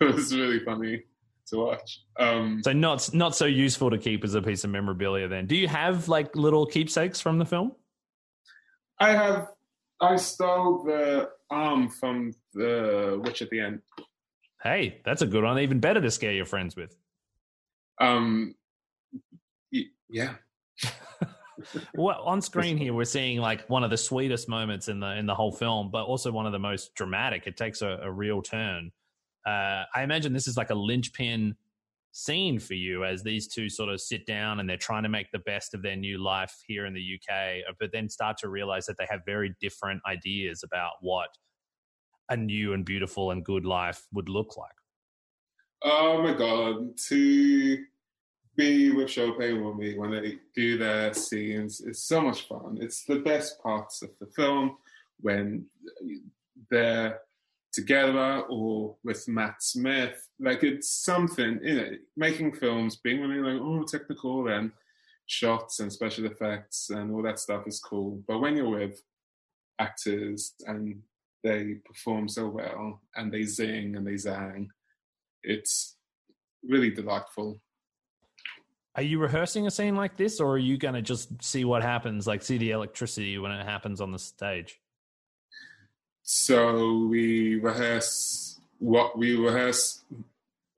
it was really funny to watch. Um, so not not so useful to keep as a piece of memorabilia then. Do you have like little keepsakes from the film? I have. I stole the arm from the witch at the end. Hey, that's a good one. Even better to scare your friends with. Um. Y- yeah. Well, on screen here we're seeing like one of the sweetest moments in the in the whole film, but also one of the most dramatic. It takes a, a real turn. uh I imagine this is like a linchpin scene for you, as these two sort of sit down and they're trying to make the best of their new life here in the U K, but then start to realize that they have very different ideas about what a new and beautiful and good life would look like. Oh my god, to be with Sope and Wunmi when they do their scenes, it's so much fun. It's the best parts of the film when they're together or with Matt Smith. Like, it's something, you know, making films, being really like, oh, technical and shots and special effects and all that stuff is cool. But when you're with actors and they perform so well and they zing and they zang, it's really delightful. Are you rehearsing a scene like this, or are you going to just see what happens, like see the electricity when it happens on the stage? So we rehearse what we rehearse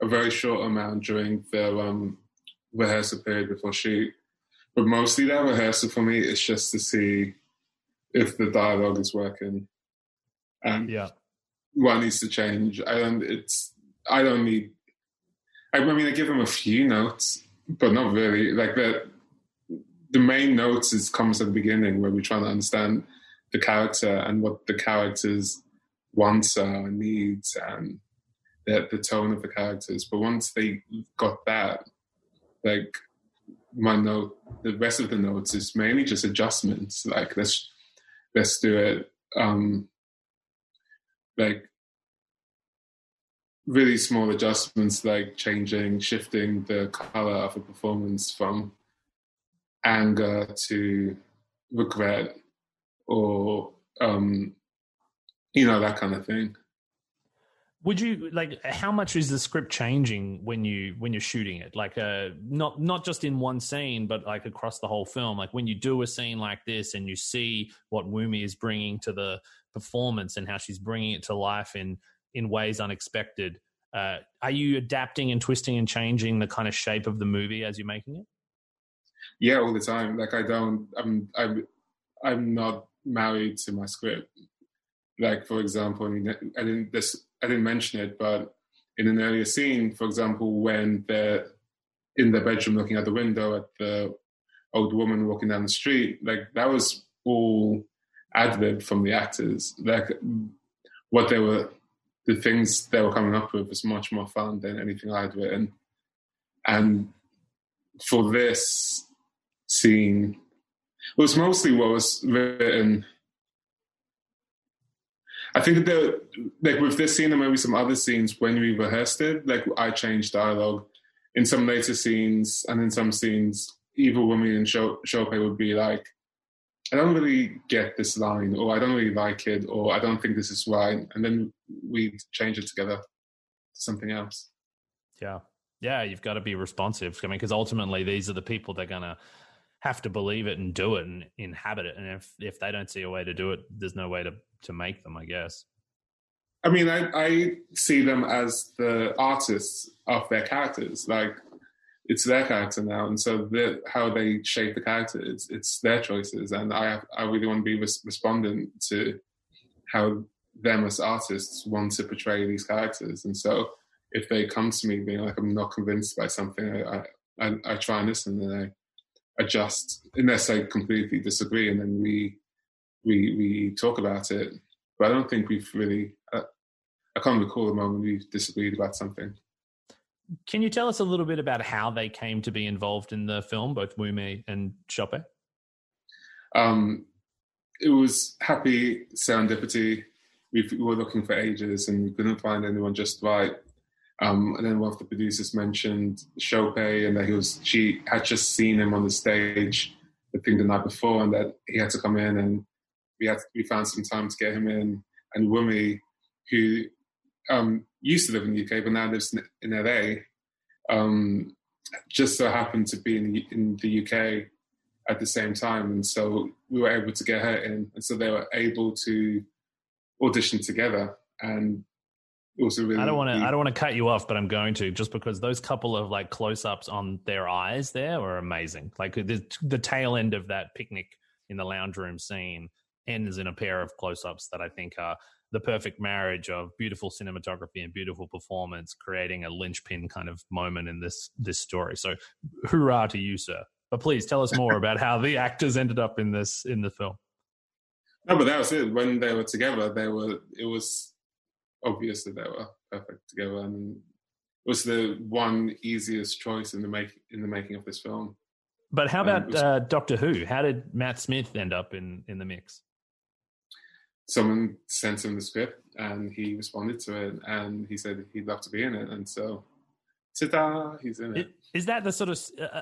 a very short amount during the um, rehearsal period before shoot. But mostly that rehearsal for me is just to see if the dialogue is working and yeah. what needs to change. I don't, it's, I don't need, I, I mean, I give them a few notes, but not really. Like the, the main notes is comes at the beginning where we're trying to understand the character and what the character's wants are and needs and the, the tone of the characters. But once they got that, like my note, the rest of the notes is mainly just adjustments. Like let's, let's do it. Um, like really small adjustments, like changing, shifting the color of a performance from anger to regret, or, um, you know, that kind of thing. Would you, like, how much is the script changing when, you, when you're shooting it? Like, uh, not not just in one scene, but, like, across the whole film. Like, when you do a scene like this and you see what Wunmi is bringing to the performance and how she's bringing it to life in, in ways unexpected, uh, are you adapting and twisting and changing the kind of shape of the movie as you're making it? Yeah, all the time. Like, I don't... I'm I'm, I'm not... married to my script. Like, for example, I didn't this I didn't mention it, but in an earlier scene, for example, when they're in the bedroom looking out the window at the old woman walking down the street, like that was all ad-lib from the actors. Like what they were, the things they were coming up with was much more fun than anything I'd written. And for this scene, it was mostly what was written. I think that there, like with this scene and maybe some other scenes, when we rehearsed it, like I changed dialogue in some later scenes, and in some scenes, even when we in show Sope would be like, "I don't really get this line," or "I don't really like it," or "I don't think this is right," and then we change it together to something else. Yeah, yeah, you've got to be responsive. I mean, because ultimately, these are the people that are gonna have to believe it and do it and inhabit it. And if, if they don't see a way to do it, there's no way to, to make them, I guess. I mean, I, I see them as the artists of their characters. Like, it's their character now. And so how they shape the character, it's, it's their choices. And I I really want to be res- respondent to how them as artists want to portray these characters. And so if they come to me being like, I'm not convinced by something, I I, I try and listen and I adjust, unless I completely disagree, and then we we we talk about it. But I don't think we've really uh, I can't recall the moment we've disagreed about something. Can you tell us a little bit about how they came to be involved in the film, both Wunmi and Sope? Um, it was happy serendipity. We've, we were looking for ages and we couldn't find anyone just right. Um, and then one of the producers mentioned Sope, and that he was, she had just seen him on the stage, I think the night before, and that he had to come in, and we had to, we found some time to get him in. And Wunmi, who um, used to live in the U K but now lives in, in L A, um, just so happened to be in, in the U K at the same time, and so we were able to get her in, and so they were able to audition together. And also really I don't want to. I don't want to cut you off, but I'm going to, just because those couple of like close-ups on their eyes there were amazing. Like the, the tail end of that picnic in the lounge room scene ends in a pair of close-ups that I think are the perfect marriage of beautiful cinematography and beautiful performance, creating a linchpin kind of moment in this this story. So, hurrah to you, sir! But please tell us more about how the actors ended up in this in the film. No, but that was it. When they were together, they were. It was. Obviously, they were perfect together, and it was the one easiest choice in the make in the making of this film. But how about um, was, uh, Doctor Who? How did Matt Smith end up in, in the mix? someone sent him the script and he responded to it and he said he'd love to be in it. And so, ta-da, he's in it. Is that the sort of, uh,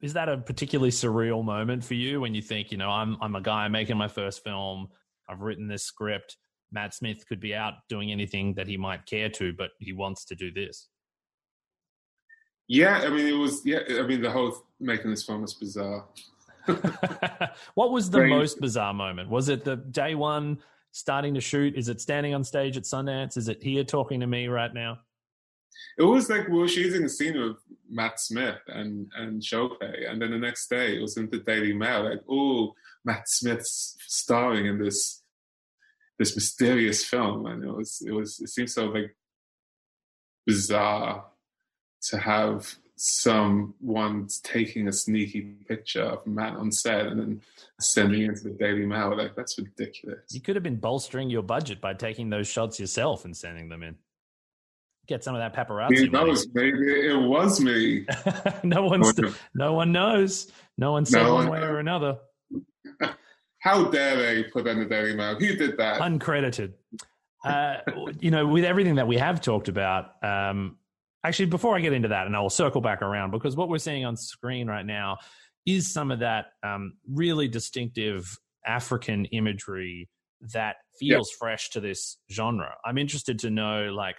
is that a particularly surreal moment for you when you think, you know, I'm I'm a guy making my first film, I've written this script, Matt Smith could be out doing anything that he might care to, but he wants to do this? Yeah, I mean, it was, yeah, I mean, the whole making this film was bizarre. What was the Great. most bizarre moment? Was it the day one starting to shoot? Is it standing on stage at Sundance? Is it here talking to me right now? It was like we were shooting a scene with Matt Smith and, and Sope, and then the next day it was in the Daily Mail, like, oh, Matt Smith's starring in this this mysterious film. And it was it was it seemed so like bizarre to have someone taking a sneaky picture of Matt on set and then sending it to the Daily Mail. Like, that's ridiculous. You could have been bolstering your budget by taking those shots yourself and sending them in. Get some of that paparazzi. Who knows? Maybe it was me. no one, st- no one knows. No one said no one, one way knows. or another. How dare they put on the Daily Mail? Who did that? Uncredited. Uh, you know, with everything that we have talked about. Um, actually, before I get into that, and I'll circle back around, because what we're seeing on screen right now is some of that um, really distinctive African imagery that feels yep. fresh to this genre. I'm interested to know, like,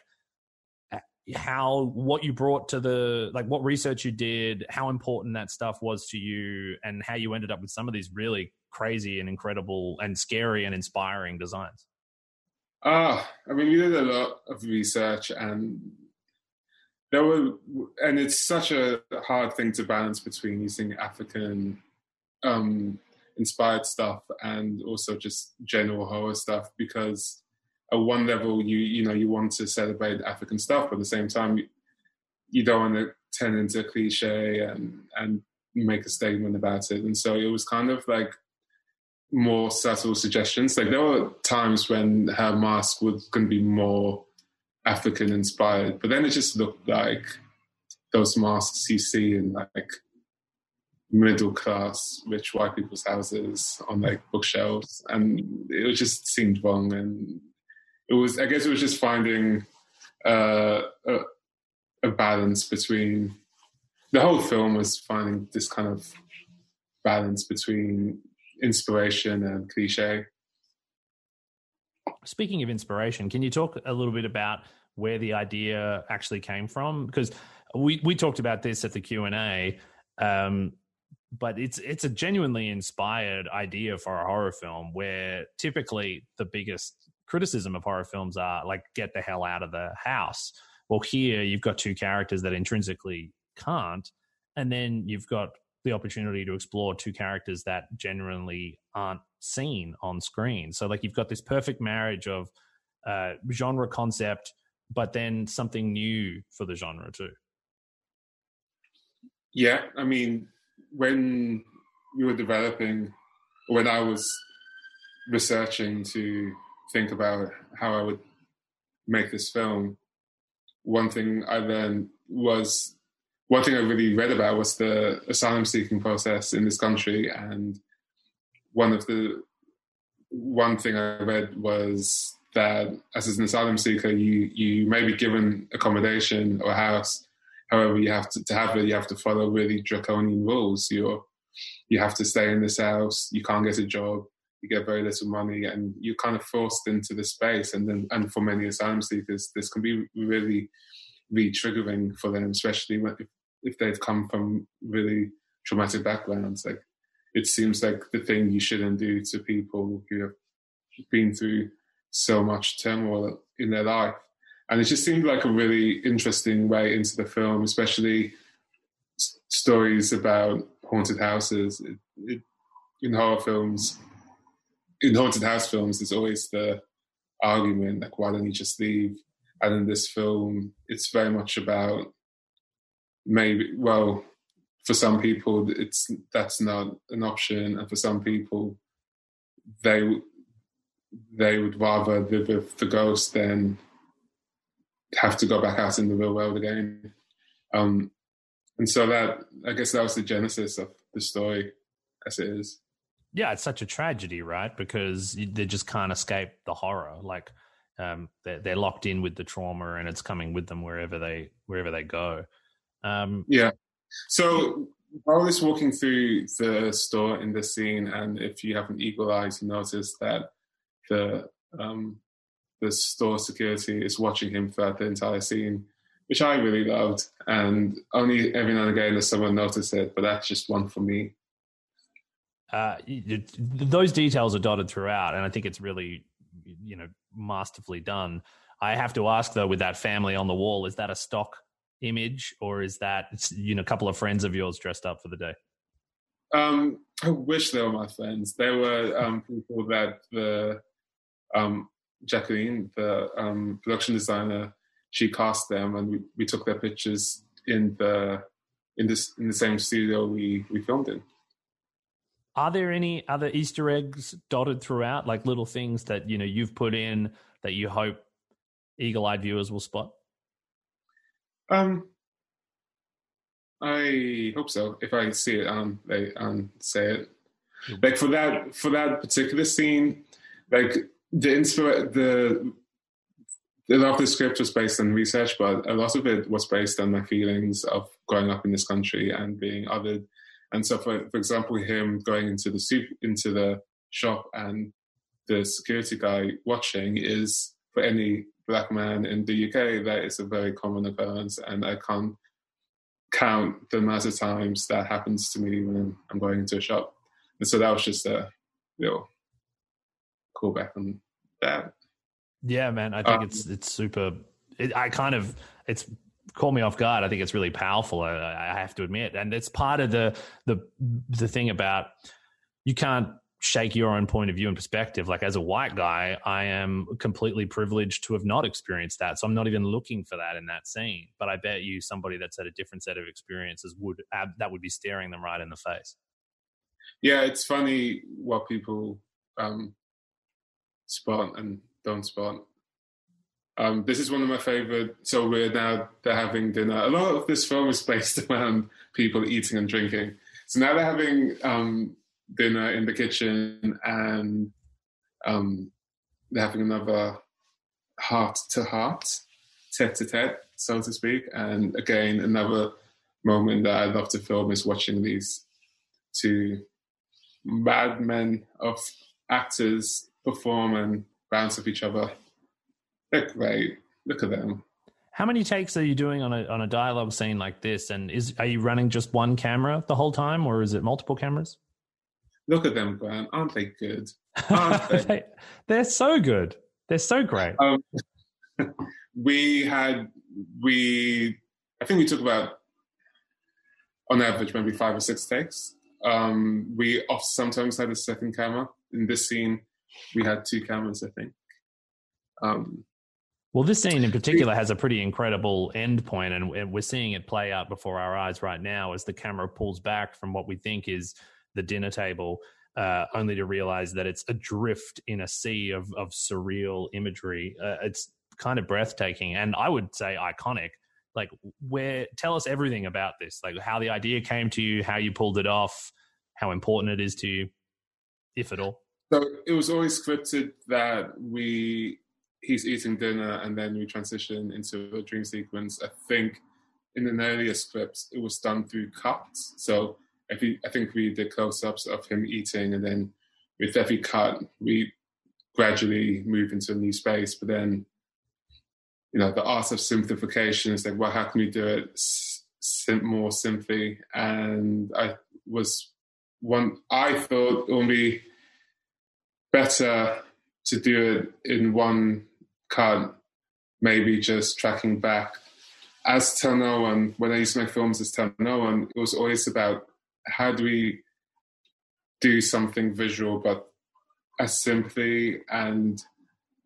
how what you brought to the like what research you did, how important that stuff was to you, and how you ended up with some of these really crazy and incredible and scary and inspiring designs. Ah, uh, I mean, we did a lot of research, and there were, and it's such a hard thing to balance between using African um, inspired stuff and also just general horror stuff, because at one level, you you know, you want to celebrate African stuff, but at the same time, you, you don't want to turn into a cliche and, and make a statement about it. And so it was kind of like more subtle suggestions. Like, there were times when her mask was going to be more African-inspired, but then it just looked like those masks you see in, like, middle-class rich white people's houses on, like, bookshelves. And it just seemed wrong, and it was, I guess it was just finding uh, a, a balance between, the whole film was finding this kind of balance between inspiration and cliche. Speaking of inspiration, can you talk a little bit about where the idea actually came from? Because we, we talked about this at the Q and A, um, but it's it's a genuinely inspired idea for a horror film, where typically the biggest criticism of horror films are like, get the hell out of the house. Well, here you've got two characters that intrinsically can't, and then you've got the opportunity to explore two characters that generally aren't seen on screen. So, like, you've got this perfect marriage of uh, genre concept, but then something new for the genre too. Yeah, I mean, when we were developing, when I was researching to think about how I would make this film, one thing I learned was, one thing I really read about was the asylum seeking process in this country. And one of the, one thing I read was that as an asylum seeker, you, you may be given accommodation or a house. However, you have to, to have it, you have to follow really draconian rules. You're, you have to stay in this house. You can't get a job. You get very little money, and you're kind of forced into the space. And then, and for many asylum seekers, this can be really, really triggering for them, especially when, if, if they've come from really traumatic backgrounds. Like, it seems like the thing you shouldn't do to people who have been through so much turmoil in their life. And it just seemed like a really interesting way into the film, especially s- stories about haunted houses. It, it, in horror films, in haunted house films, there's always the argument, like, why don't you just leave? And in this film, it's very much about, maybe, well, for some people, it's that's not an option. And for some people, they they would rather live with the ghost than have to go back out in the real world again. Um, and so that, I guess that was the genesis of the story as it is. yeah, it's such a tragedy, right? Because they just can't escape the horror. Like um, they're, they're locked in with the trauma, and it's coming with them wherever they wherever they go. Um, yeah. So I was walking through the store in the scene, and if you have an eagle eye, you notice that the um, the store security is watching him throughout the entire scene, which I really loved. And only every now and again does someone notice it, but that's just one for me. Uh, it, those details are dotted throughout, and I think it's really, you know, masterfully done. I have to ask, though, with that family on the wall, is that a stock image, or is that, you know, a couple of friends of yours dressed up for the day? Um, I wish they were my friends. They were um, people that the um, Jacqueline, the um, production designer, she cast them, and we, we took their pictures in the in this in the same studio we, we filmed in. Are there any other Easter eggs dotted throughout, like little things that, you know, you've put in that you hope eagle-eyed viewers will spot? Um, I hope so. If I see it, um, they um say it. Like for that for that particular scene, like the inspira- the a lot of the script was based on research, but a lot of it was based on my feelings of growing up in this country and being othered. And so, for, for example, him going into the soup, into the shop, and the security guy watching is, for any black man in the U K, that is a very common occurrence. And I can't count the amount of times that happens to me when I'm going into a shop. And so that was just a little callback on that. Yeah, man, I think um, it's it's super. It, I kind of it's. Caught me off guard. I think it's really powerful. I, I have to admit, and it's part of the the the thing about you can't shake your own point of view and perspective. Like as a white guy, I am completely privileged to have not experienced that, so I'm not even looking for that in that scene. But I bet you somebody that's had a different set of experiences would ab- that would be staring them right in the face. Yeah, it's funny what people um, spot and don't spot. Um, this is one of my favorite. So we're now they're having dinner. A lot of this film is based around people eating and drinking. So now they're having um, dinner in the kitchen, and um, they're having another heart to heart, tete to tete, so to speak. And again, another moment that I love to film is watching these two madmen of actors perform and bounce off each other. Look, right. Look at them. How many takes are you doing on a on a dialogue scene like this? And is are you running just one camera the whole time, or is it multiple cameras? Look at them, Grant. Aren't they good? Aren't they? they? They're so good. They're so great. Um, we had we. I think we took about, on average, maybe five or six takes. Um, we off sometimes had a second camera. In this scene, we had two cameras, I think. Um, Well, this scene in particular has a pretty incredible end point, and we're seeing it play out before our eyes right now as the camera pulls back from what we think is the dinner table, uh, only to realize that it's adrift in a sea of, of surreal imagery. Uh, it's kind of breathtaking, and I would say iconic. Like, where tell us everything about this, like how the idea came to you, how you pulled it off, how important it is to you, if at all. So it was always scripted that we... he's eating dinner, and then we transition into a dream sequence. I think in an earlier script, it was done through cuts. So if we, I think we did close-ups of him eating, and then with every cut, we gradually move into a new space. But then, you know, the art of simplification is like, well, how can we do it sim- more simply? And I was one, I thought it would be better to do it in one cut, maybe just tracking back. As Tell No One, when I used to make films as Tell No One, it was always about how do we do something visual, but as simply and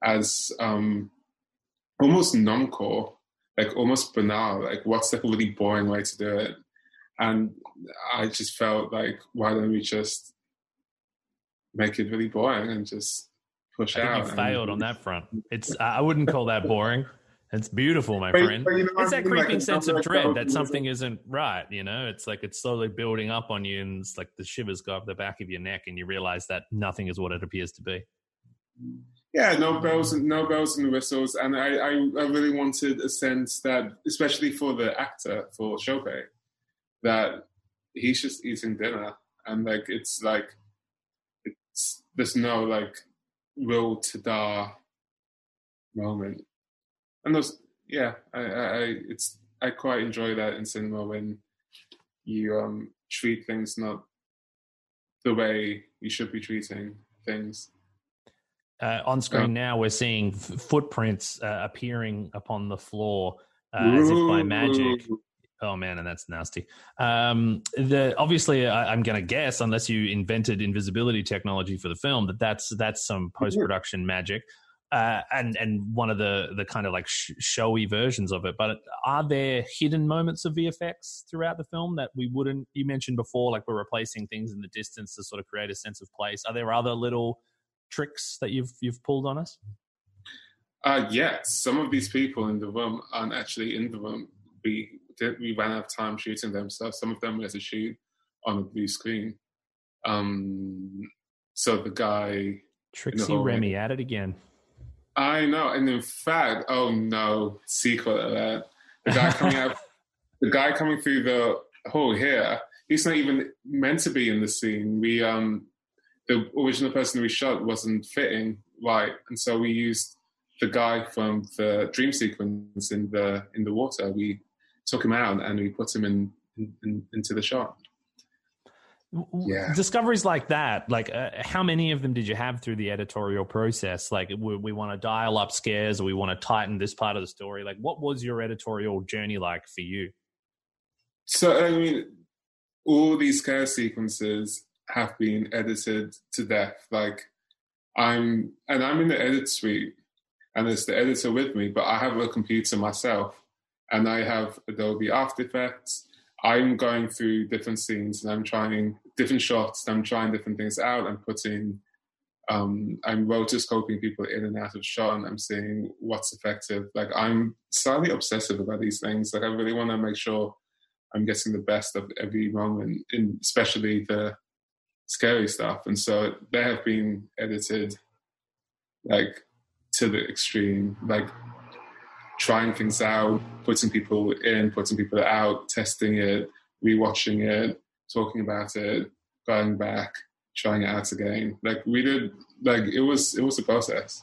as um, almost non-core, like almost banal, like what's the really boring way to do it? And I just felt like, why don't we just make it really boring and just push I think out? You failed and... on that front. It's I wouldn't call that boring. That's beautiful, my friend. But, but you know, it's that creeping like sense of dread that something isn't right, you know? It's like it's slowly building up on you, and it's like the shivers go up the back of your neck, and you realize that nothing is what it appears to be. Yeah, no bells and no bells and whistles. And I, I, I really wanted a sense that, especially for the actor, for Sope, that he's just eating dinner. And, like, it's like, it's there's no, like, real ta-da moment. And those, yeah, I, I, it's, I quite enjoy that in cinema when you um, treat things not the way you should be treating things. Uh, on screen um, now, we're seeing f- footprints uh, appearing upon the floor uh, as if by magic. Oh man, and that's nasty. Um, the obviously, I, I'm going to guess, unless you invented invisibility technology for the film, that that's that's some post-production mm-hmm. magic. Uh, and and one of the the kind of like sh- showy versions of it. But are there hidden moments of V F X throughout the film that we wouldn't? You mentioned before, like we're replacing things in the distance to sort of create a sense of place. Are there other little tricks that you've you've pulled on us? Uh, yeah, some of these people in the room aren't actually in the room. We did, we ran out of time shooting them, so some of them we had to shoot on a blue screen. Um, so the guy Trixie Remi at it again. I know, and in fact, oh no, sequel alert. The guy coming out, the guy coming through the hall here, he's not even meant to be in the scene. We, um, the original person we shot wasn't fitting right, and so we used the guy from the dream sequence in the in the water. We took him out and we put him in, in into the shot. Yeah. Discoveries like that, like uh, how many of them did you have through the editorial process? Like we, we want to dial up scares, or we want to tighten this part of the story. Like what was your editorial journey like for you? So I mean, all these scare sequences have been edited to death. Like I'm, and I'm in the edit suite, and there's the editor with me, but I have a computer myself, and I have Adobe After Effects. I'm going through different scenes and I'm trying different shots and I'm trying different things out and putting, um, I'm rotoscoping people in and out of shot and I'm seeing what's effective. Like I'm slightly obsessive about these things. Like I really want to make sure I'm getting the best of every moment, in especially the scary stuff. And so they have been edited like to the extreme, like trying things out, putting people in, putting people out, testing it, rewatching it, talking about it, going back, trying it out again. Like we did, like it was, it was a process.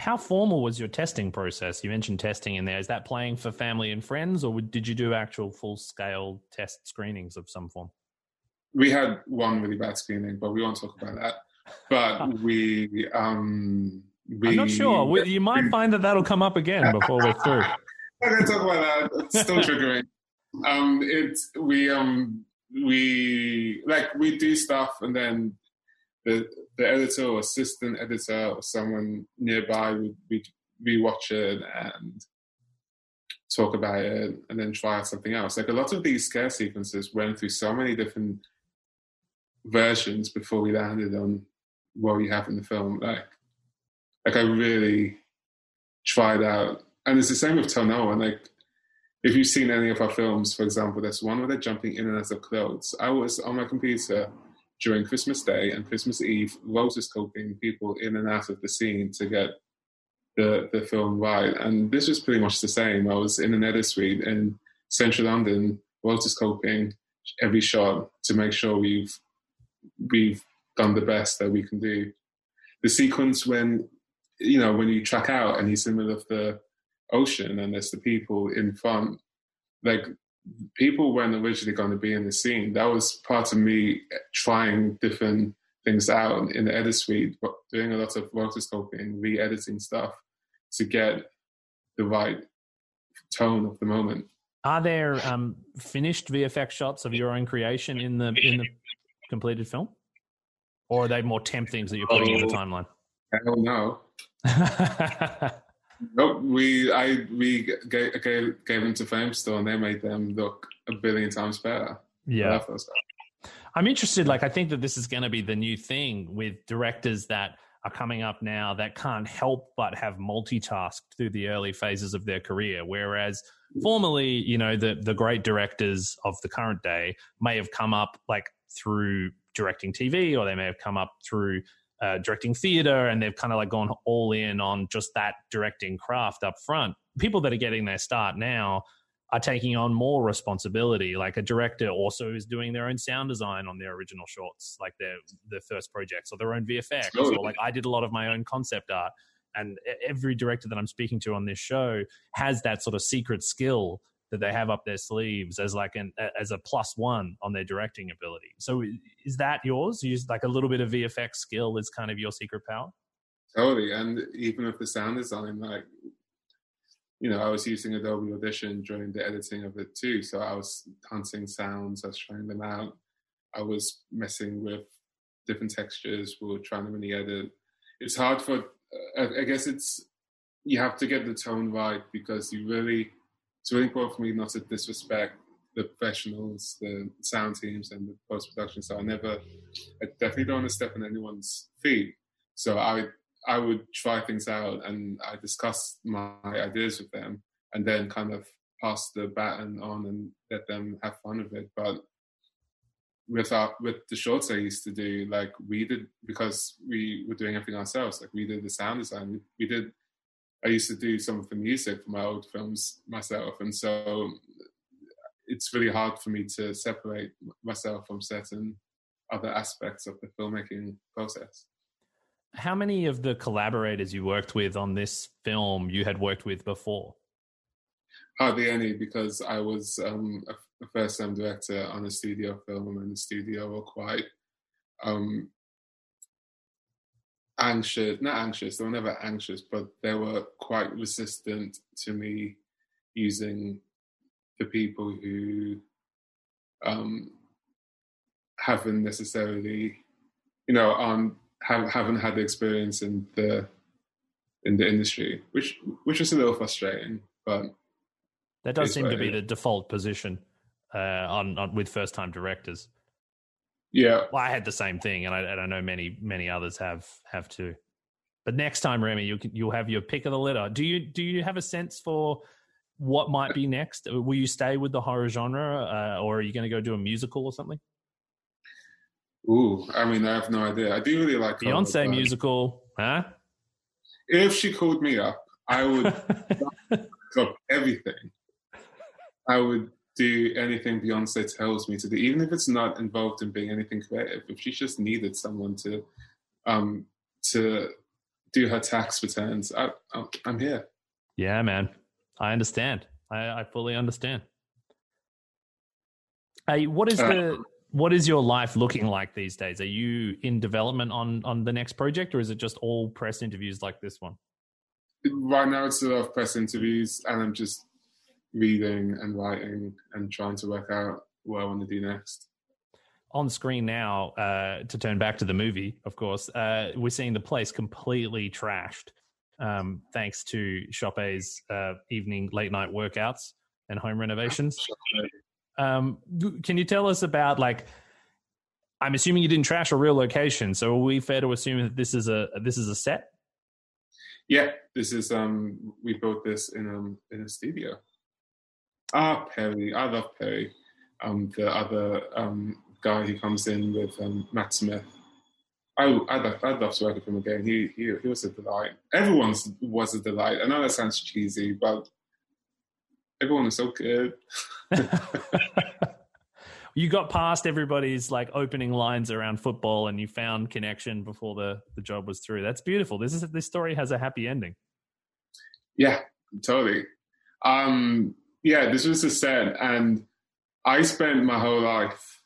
How formal was your testing process? You mentioned testing in there. Is that playing for family and friends, or did you do actual full-scale test screenings of some form? We had one really bad screening, but we won't talk about that. But we... um We, I'm not sure. We, you might find that that'll come up again before we're through. I'm going to talk about that. It's still triggering. Um, it's we um we like we do stuff, and then the the editor or assistant editor or someone nearby would we rewatch it and talk about it, and then try out something else. Like a lot of these scare sequences went through so many different versions before we landed on what we have in the film. Like. Like, I really tried out. And it's the same with Tell No One. Like, if you've seen any of our films, for example, there's one where they're jumping in and out of clothes. I was on my computer during Christmas Day and Christmas Eve, rotoscoping people in and out of the scene to get the, the film right. And this was pretty much the same. I was in an edit suite in central London, rotoscoping every shot to make sure we've we've done the best that we can do. The sequence when... you know, when you track out and he's in the middle of the ocean and there's the people in front, like people weren't originally going to be in the scene. That was part of me trying different things out in the edit suite, doing a lot of rotoscoping, re-editing stuff to get the right tone of the moment. Are there um, finished V F X shots of your own creation in the in the completed film? Or are they more temp things that you're putting oh, in the timeline? I don't know. nope, we I we gave, gave, gave them to Framestore and they made them look a billion times better. Yeah, I'm interested. Like, I think that this is going to be the new thing with directors that are coming up now that can't help but have multitasked through the early phases of their career, whereas formerly, you know, the the great directors of the current day may have come up like through directing T V, or they may have come up through uh, directing theater, and they've kind of like gone all in on just that directing craft up front. People that are getting their start now are taking on more responsibility. Like a director also is doing their own sound design on their original shorts, like their their first projects, or their own V F X. Sure. Or like I did a lot of my own concept art. And every director that I'm speaking to on this show has that sort of secret skill that they have up their sleeves as like an as a plus one on their directing ability. So is that yours? You like a little bit of V F X skill is kind of your secret power? Totally. And even with the sound design, like, you know, I was using Adobe Audition during the editing of it too. So I was hunting sounds, I was trying them out. I was messing with different textures. We were trying them in the edit. It's hard for, I guess it's, you have to get the tone right, because you really, it's really important for me not to disrespect the professionals, the sound teams and the post-production. So I never, I definitely don't want to step on anyone's feet. So I I would try things out and I discuss my ideas with them and then kind of pass the baton on and let them have fun with it. But with our, with the shorts I used to do, like we did, because we were doing everything ourselves, like we did the sound design, we, we did, I used to do some of the music for my old films myself. And so it's really hard for me to separate myself from certain other aspects of the filmmaking process. How many of the collaborators you worked with on this film you had worked with before? Hardly any, because I was um, a first-time director on a studio film, and the studio were quite um, anxious. Not anxious, they were never anxious, but they were quite resistant to me using the people who um, haven't necessarily, you know, on... Have, haven't had the experience in the in the industry, which which is a little frustrating. But that does seem to be the default position uh, on, on with first time directors. Yeah, well, I had the same thing, and I, and I know many many others have have too. But next time, Remi, you can, you'll have your pick of the litter. Do you do you have a sense for what might be next? Will you stay with the horror genre, uh, or are you going to go do a musical or something? Ooh, I mean, I have no idea. I do really like Beyonce horror, musical, huh? If she called me up, I would up everything. I would do anything Beyonce tells me to do, even if it's not involved in being anything creative. If she just needed someone to um, to do her tax returns, I, I'm, I'm here. Yeah, man, I understand. I, I fully understand. Hey, what is the... Uh, What is your life looking like these days? Are you in development on, on the next project, or is it just all press interviews like this one? Right now it's a lot of press interviews, and I'm just reading and writing and trying to work out what I want to do next. On screen now, uh, to turn back to the movie, of course, uh, we're seeing the place completely trashed um, thanks to Sope's uh, evening late-night workouts and home renovations. Um, can you tell us about, like, I'm assuming you didn't trash a real location, so are we fair to assume that this is a this is a set? Yeah, this is um we built this in um in a studio. Ah, Perry, I love Perry, um the other um guy who comes in with um Matt Smith. I I'd love, I'd love to work with him again. He he he was a delight. Everyone was a delight. I know that sounds cheesy, but everyone is so good. You got past everybody's like opening lines around football, and you found connection before the, the job was through. That's beautiful. This is this story has a happy ending. Yeah, totally. Um, yeah, this was a set, and I spent my whole life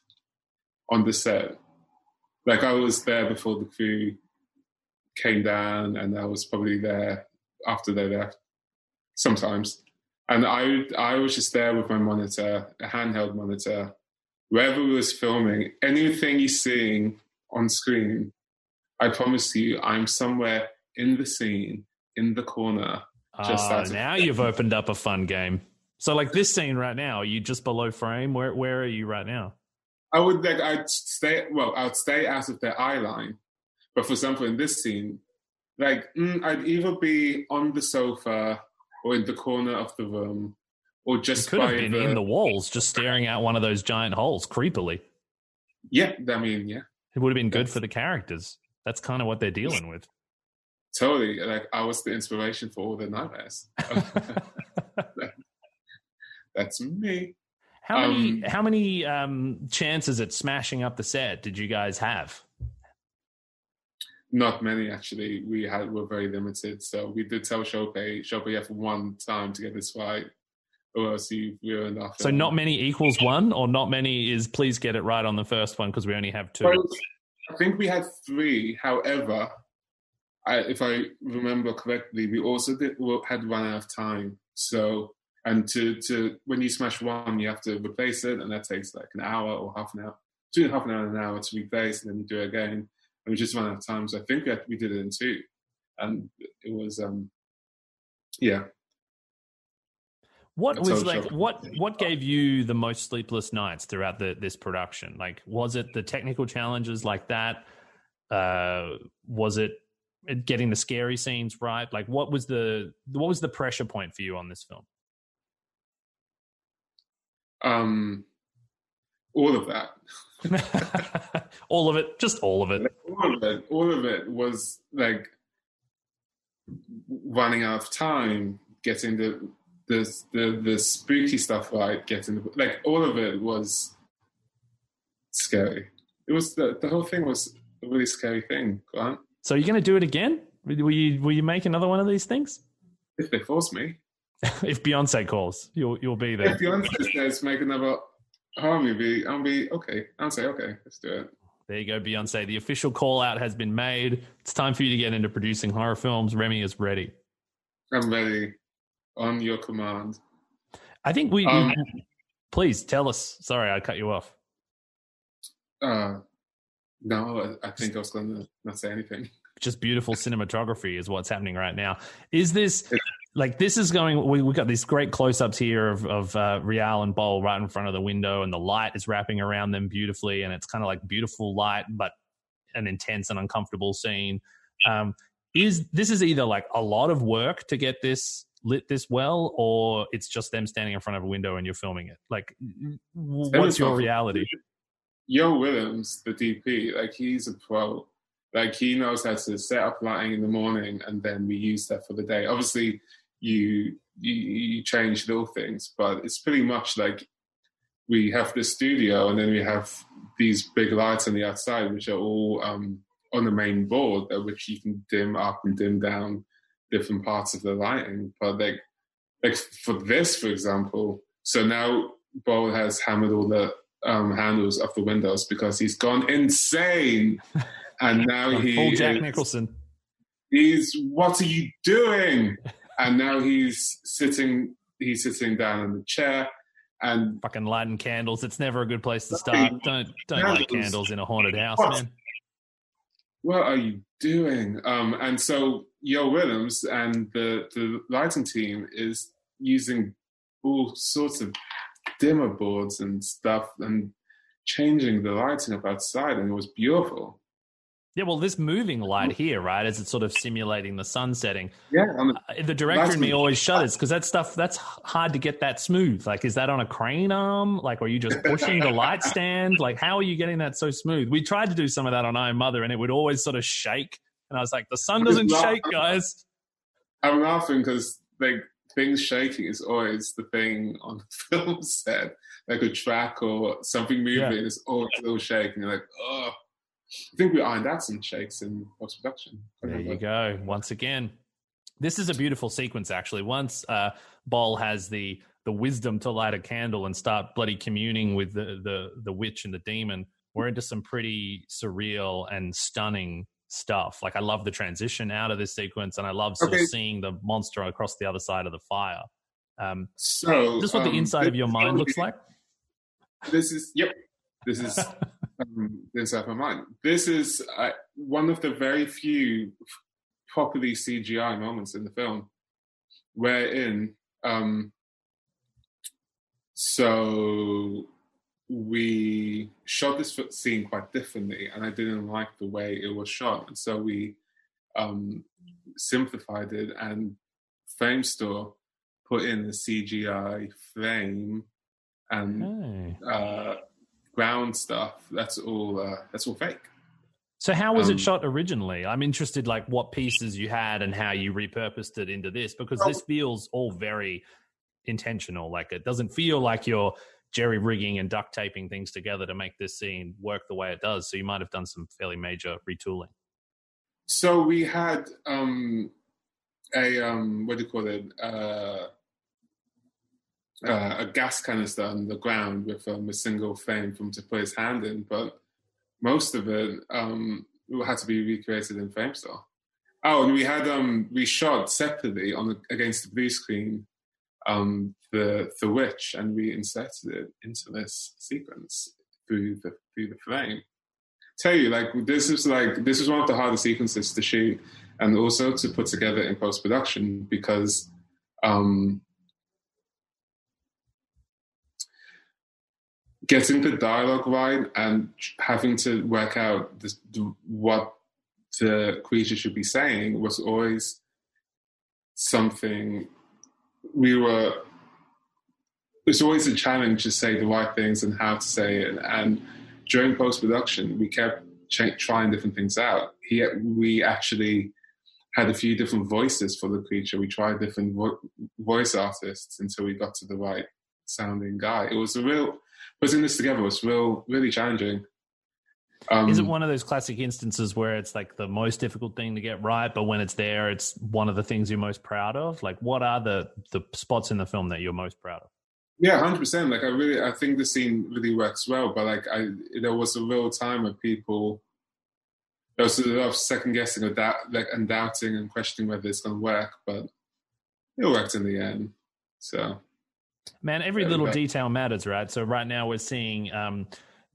on the set. Like, I was there before the crew came down, and I was probably there after they left sometimes. And I I was just there with my monitor, a handheld monitor. Wherever we was filming, anything you're seeing on screen, I promise you, I'm somewhere in the scene, in the corner. Just oh, now you've opened up a fun game. So, like this scene right now, are you just below frame? Where Where are you right now? I would like I'd stay well. I'd stay out of their eye line, but for example, in this scene, Like, mm, I'd either be on the sofa or in the corner of the room, or just could by have been the... in the walls, just staring out one of those giant holes creepily. Yeah, I mean, yeah, it would have been good That's... for the characters. That's kind of what they're dealing with. Totally, like I was the inspiration for all the nightmares. That's me. How um, many how many um, chances at smashing up the set did you guys have? Not many, actually. We had were very limited. So we did tell Sope, Sope, you have one time to get this right, or else you, you're enough. So not many equals one, or not many is please get it right on the first one because we only have two? Well, I think we had three. However, I, if I remember correctly, we also did, had run out of time. So... And to, to when you smash one, you have to replace it, and that takes like an hour or half an hour, two and half an hour and an hour to replace, and then you do it again. And we just ran out of time, so I think that we did it in two, and it was, um, yeah. What was like? What what gave you the most sleepless nights throughout the, this production? Like, was it the technical challenges like that? Uh, was it getting the scary scenes right? Like, what was the what was the pressure point for you on this film? Um, all of that. all of it, just all of it. Like, all of it. All of it was like running out of time, getting the the the, the spooky stuff right, getting the, like all of it was scary. It was the the whole thing was a really scary thing, Grant. So you're going to do it again? Will you will you make another one of these things? If they force me. If Beyonce calls, you'll you'll be there. If Beyonce says make another horror movie, I'll be okay. I'll say okay, let's do it. There you go, Beyonce. The official call out has been made. It's time for you to get into producing horror films. Remi is ready. I'm ready. On your command. I think we. Um, please tell us. Sorry, I cut you off. Uh, no, I think I was going to not say anything. Just beautiful cinematography is what's happening right now. Is this? It's- Like this is going, we, we've got these great close-ups here of, of uh, Rial and Bol right in front of the window, and the light is wrapping around them beautifully, and it's kind of like beautiful light, but an intense and uncomfortable scene. Um, is this is either like a lot of work to get this lit this well, or it's just them standing in front of a window and you're filming it? Like, what's your reality? Jo Willems, the D P, like he's a pro. Like he knows how to set up lighting in the morning, and then we use that for the day. Obviously. You, you you change little things, but it's pretty much like we have the studio and then we have these big lights on the outside, which are all um, on the main board, which you can dim up and dim down different parts of the lighting. But like, like for this, for example, so now Bol has hammered all the um, handles off the windows because he's gone insane, and now he full Jack is, Nicholson. He's what are you doing? And now he's sitting. He's sitting down in the chair, and fucking lighting candles. It's never a good place to start. Don't don't candles. light candles in a haunted house, what? man. What are you doing? Um, and so Jo Willems and the the lighting team is using all sorts of dimmer boards and stuff, and changing the lighting up outside, and it was beautiful. Yeah, well, this moving light here, right, as it's sort of simulating the sun setting. Yeah. I mean, uh, the director in me always shudders because that stuff, that's hard to get that smooth. Like, is that on a crane arm? Like, are you just pushing the light stand? Like, how are you getting that so smooth? We tried to do some of that on I Am Mother, and it would always sort of shake. And I was like, the sun doesn't shake, guys. I'm laughing because, like, things shaking is always the thing on the film set. Like a track or something moving yeah. is always a little shake. And you're like, oh. I think we ironed out some shakes in post-production. There you go. Once again, this is a beautiful sequence, actually. Once uh, Bol has the the wisdom to light a candle and start bloody communing with the, the, the witch and the demon, we're into some pretty surreal and stunning stuff. Like, I love the transition out of this sequence, and I love sort okay. of seeing the monster across the other side of the fire. Um, so, is this what um, the inside of your mind looks like? This is, yep. This is... Um, inside my mind. This is uh, one of the very few properly C G I moments in the film, wherein um, so we shot this scene quite differently, and I didn't like the way it was shot, and so we um, simplified it, and Framestore put in the C G I frame and oh. uh, ground stuff. That's all. Uh, that's all fake. So how was um, it shot originally? I'm interested, like, what pieces you had and how you repurposed it into this, because this feels all very intentional. Like, it doesn't feel like you're jerry-rigging and duct-taping things together to make this scene work the way it does. So you might have done some fairly major retooling. So we had um, a, um, what do you call it, uh, uh, a gas canister on the ground with um, a single frame for him to put his hand in, but most of it um, had to be recreated in Framestore. Oh, and we had um, we shot separately on the, against the blue screen, um, the the witch, and we inserted it into this sequence through the through the frame. Tell you, like this is like this is one of the hardest sequences to shoot, and also to put together in post production, because um, getting the dialogue right and having to work out this, what the creature should be saying was always something we were... It's always a challenge to say the right things and how to say it. And during post-production, we kept ch- trying different things out. He, we actually had a few different voices for the creature. We tried different vo- voice artists until we got to the right sounding guy. It was a real... Putting this together was real, really challenging. Um, Is it one of those classic instances where it's like the most difficult thing to get right, but when it's there, it's one of the things you're most proud of? Like, what are the, the spots in the film that you're most proud of? Yeah, one hundred percent. Like, I really, I think the scene really works well, but like, I there was a real time where people, there was a lot of second guessing of that, like, and doubting and questioning whether it's going to work, but it worked in the end. So. Man, every little detail matters, right? So right now we're seeing um,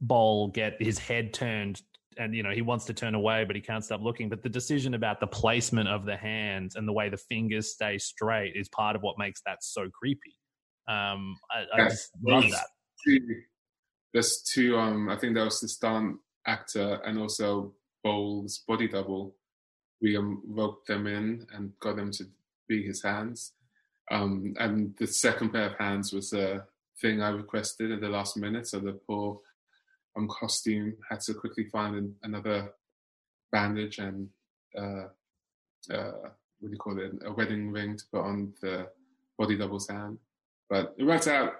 Bol get his head turned and, you know, he wants to turn away, but he can't stop looking. But the decision about the placement of the hands and the way the fingers stay straight is part of what makes that so creepy. Um, I, yeah, I just love that. Two, there's two, um, I think there was the stunt actor and also Bol's body double. We um, roped them in and got them to be his hands. Um, and the second pair of hands was a thing I requested at the last minute, so the poor um, costume had to quickly find an, another bandage and uh, uh, what do you call it, a wedding ring to put on the body double's hand. But it worked out.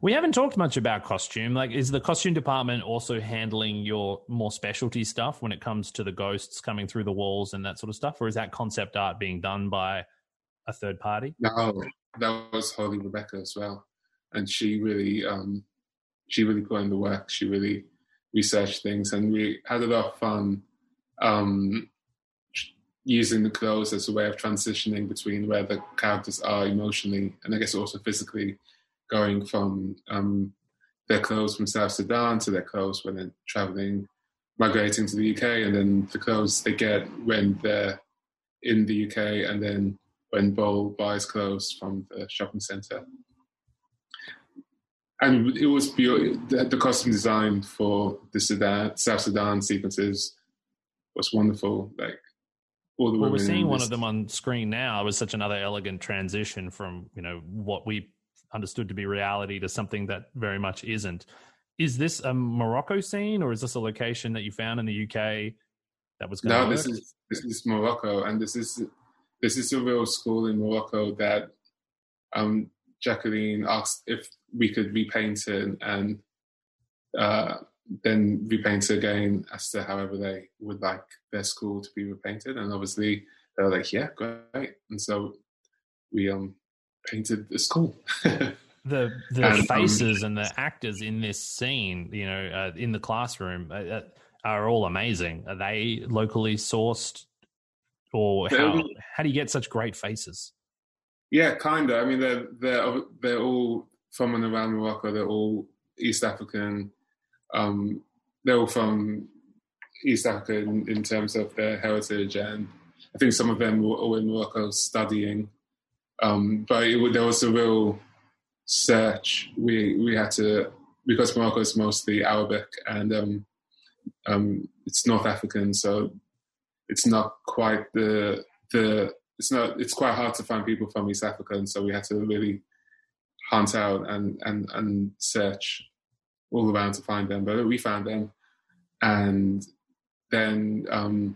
We haven't talked much about costume. Like, is the costume department also handling your more specialty stuff when it comes to the ghosts coming through the walls and that sort of stuff, or is that concept art being done by a third party? No, that was Holly Rebecca as well, and she really, um, she really put in the work. She really researched things, and we had a lot of fun um, using the clothes as a way of transitioning between where the characters are emotionally, and I guess also physically, going from um, their clothes from South Sudan to their clothes when they're traveling, migrating to the U K, and then the clothes they get when they're in the U K, and then when Bol buys clothes from the shopping centre. And it was beautiful. The, the costume design for the Sudan, South Sudan sequences was wonderful. Like, all the well, women we're seeing one this- of them on screen now. It was such another elegant transition from, you know, what we understood to be reality to something that very much isn't. Is this a Morocco scene, or is this a location that you found in the U K that was going to No, work? this is this is Morocco, and this is... This is a real school in Morocco that um, Jacqueline asked if we could repaint it, and uh, then repaint it again as to however they would like their school to be repainted. And obviously they were like, yeah, great. And so we um, painted the school. the the and, faces um, and the actors in this scene, you know, uh, in the classroom uh, are all amazing. Are they locally sourced? Or how, how do you get such great faces? Yeah, kind of. I mean, they're, they're, they're all from and around Morocco. They're all East African. Um, they're all from East Africa in, in terms of their heritage. And I think some of them were all in Morocco studying. Um, but it, there was a real search. We we had to, because Morocco is mostly Arabic and um, um, it's North African, so it's not quite the the it's not it's quite hard to find people from East Africa, and so we had to really hunt out and and and search all around to find them. But we found them, and then um,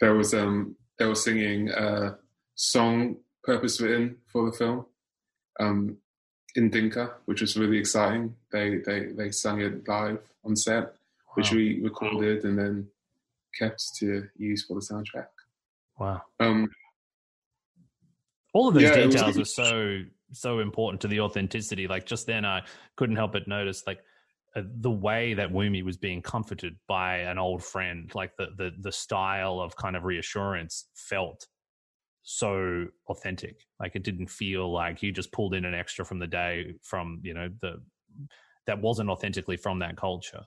there was um, they were singing a song purpose written for the film um, in Dinka, which was really exciting. They they they sang it live on set, wow. which we recorded and then kept to use for the soundtrack. Wow! Um, All of those yeah, details was, are so so important to the authenticity. Like just then, I couldn't help but notice like uh, the way that Wunmi was being comforted by an old friend. Like the the the style of kind of reassurance felt so authentic. Like it didn't feel like you just pulled in an extra from the day from you know the that wasn't authentically from that culture.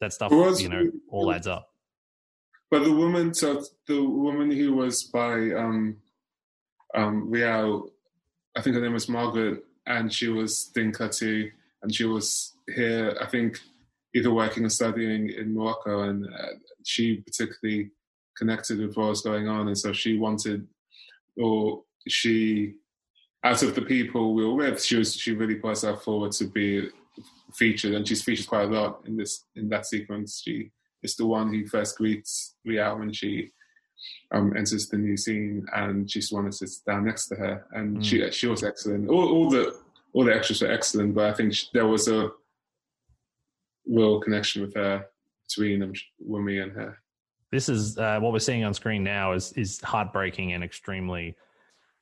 That stuff was, you know all adds up. But the woman, so the woman who was by um, um, Riau, I think her name was Margaret, and she was Dinka too, and she was here, I think, either working or studying in Morocco, and uh, she particularly connected with what was going on, and so she wanted, or she, out of the people we were with, she was she really put herself forward to be featured, and she's featured quite a lot in this in that sequence. She. It's the one who first greets Riau when she um, enters the new scene, and she's the one that sits down next to her. And mm. she she was excellent. All, all the all the extras were excellent, but I think she, there was a real connection with her between them, Wunmi and her. This is uh, what we're seeing on screen now is is heartbreaking and extremely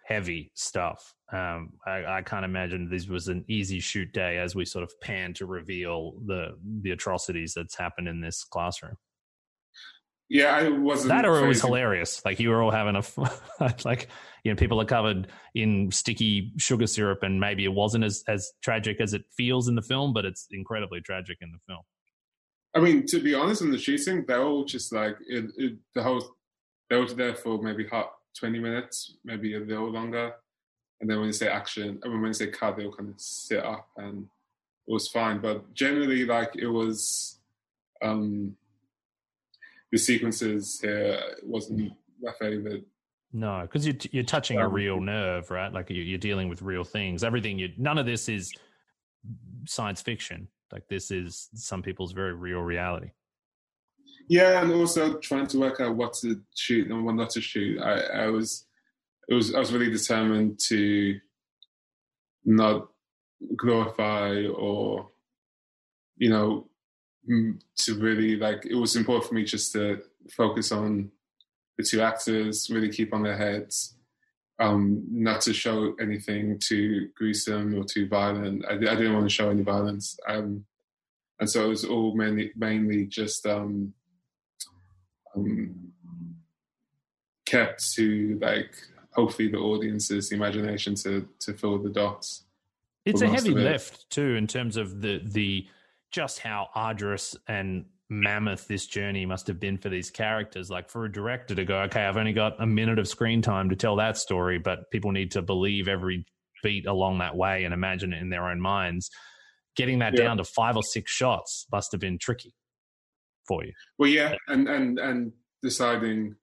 heavy stuff. Um, I, I can't imagine this was an easy shoot day as we sort of pan to reveal the the atrocities that's happened in this classroom. Yeah, I wasn't. That or it was hilarious. Like you were all having a, like, you know, people are covered in sticky sugar syrup, and maybe it wasn't as, as tragic as it feels in the film, but it's incredibly tragic in the film. I mean, to be honest, in the shooting, they're all just like, it, it, the whole, they were there for maybe hot twenty minutes, maybe a little longer. And then when you say action, I mean, when you say cut, they'll kind of sit up, and it was fine. But generally, like, it was, um, the sequences here wasn't my favorite. No, because you're, you're touching um, a real nerve, right? Like, you're, you're dealing with real things. Everything, you none of this is science fiction. Like, this is some people's very real reality. Yeah, and also trying to work out what to shoot and what not to shoot. I, I was... It was. I was really determined to not glorify, or you know, to really like. It was important for me just to focus on the two actors, really keep on their heads, um, not to show anything too gruesome or too violent. I, I didn't want to show any violence, um, and so it was all mainly, mainly just um, um, kept to like. Hopefully the audience's the imagination to to fill the dots. It's a heavy lift too in terms of the the just how arduous and mammoth this journey must have been for these characters. Like for a director to go, okay, I've only got a minute of screen time to tell that story, but people need to believe every beat along that way and imagine it in their own minds. Getting that yeah. down to five or six shots must have been tricky for you. Well, yeah, and and and deciding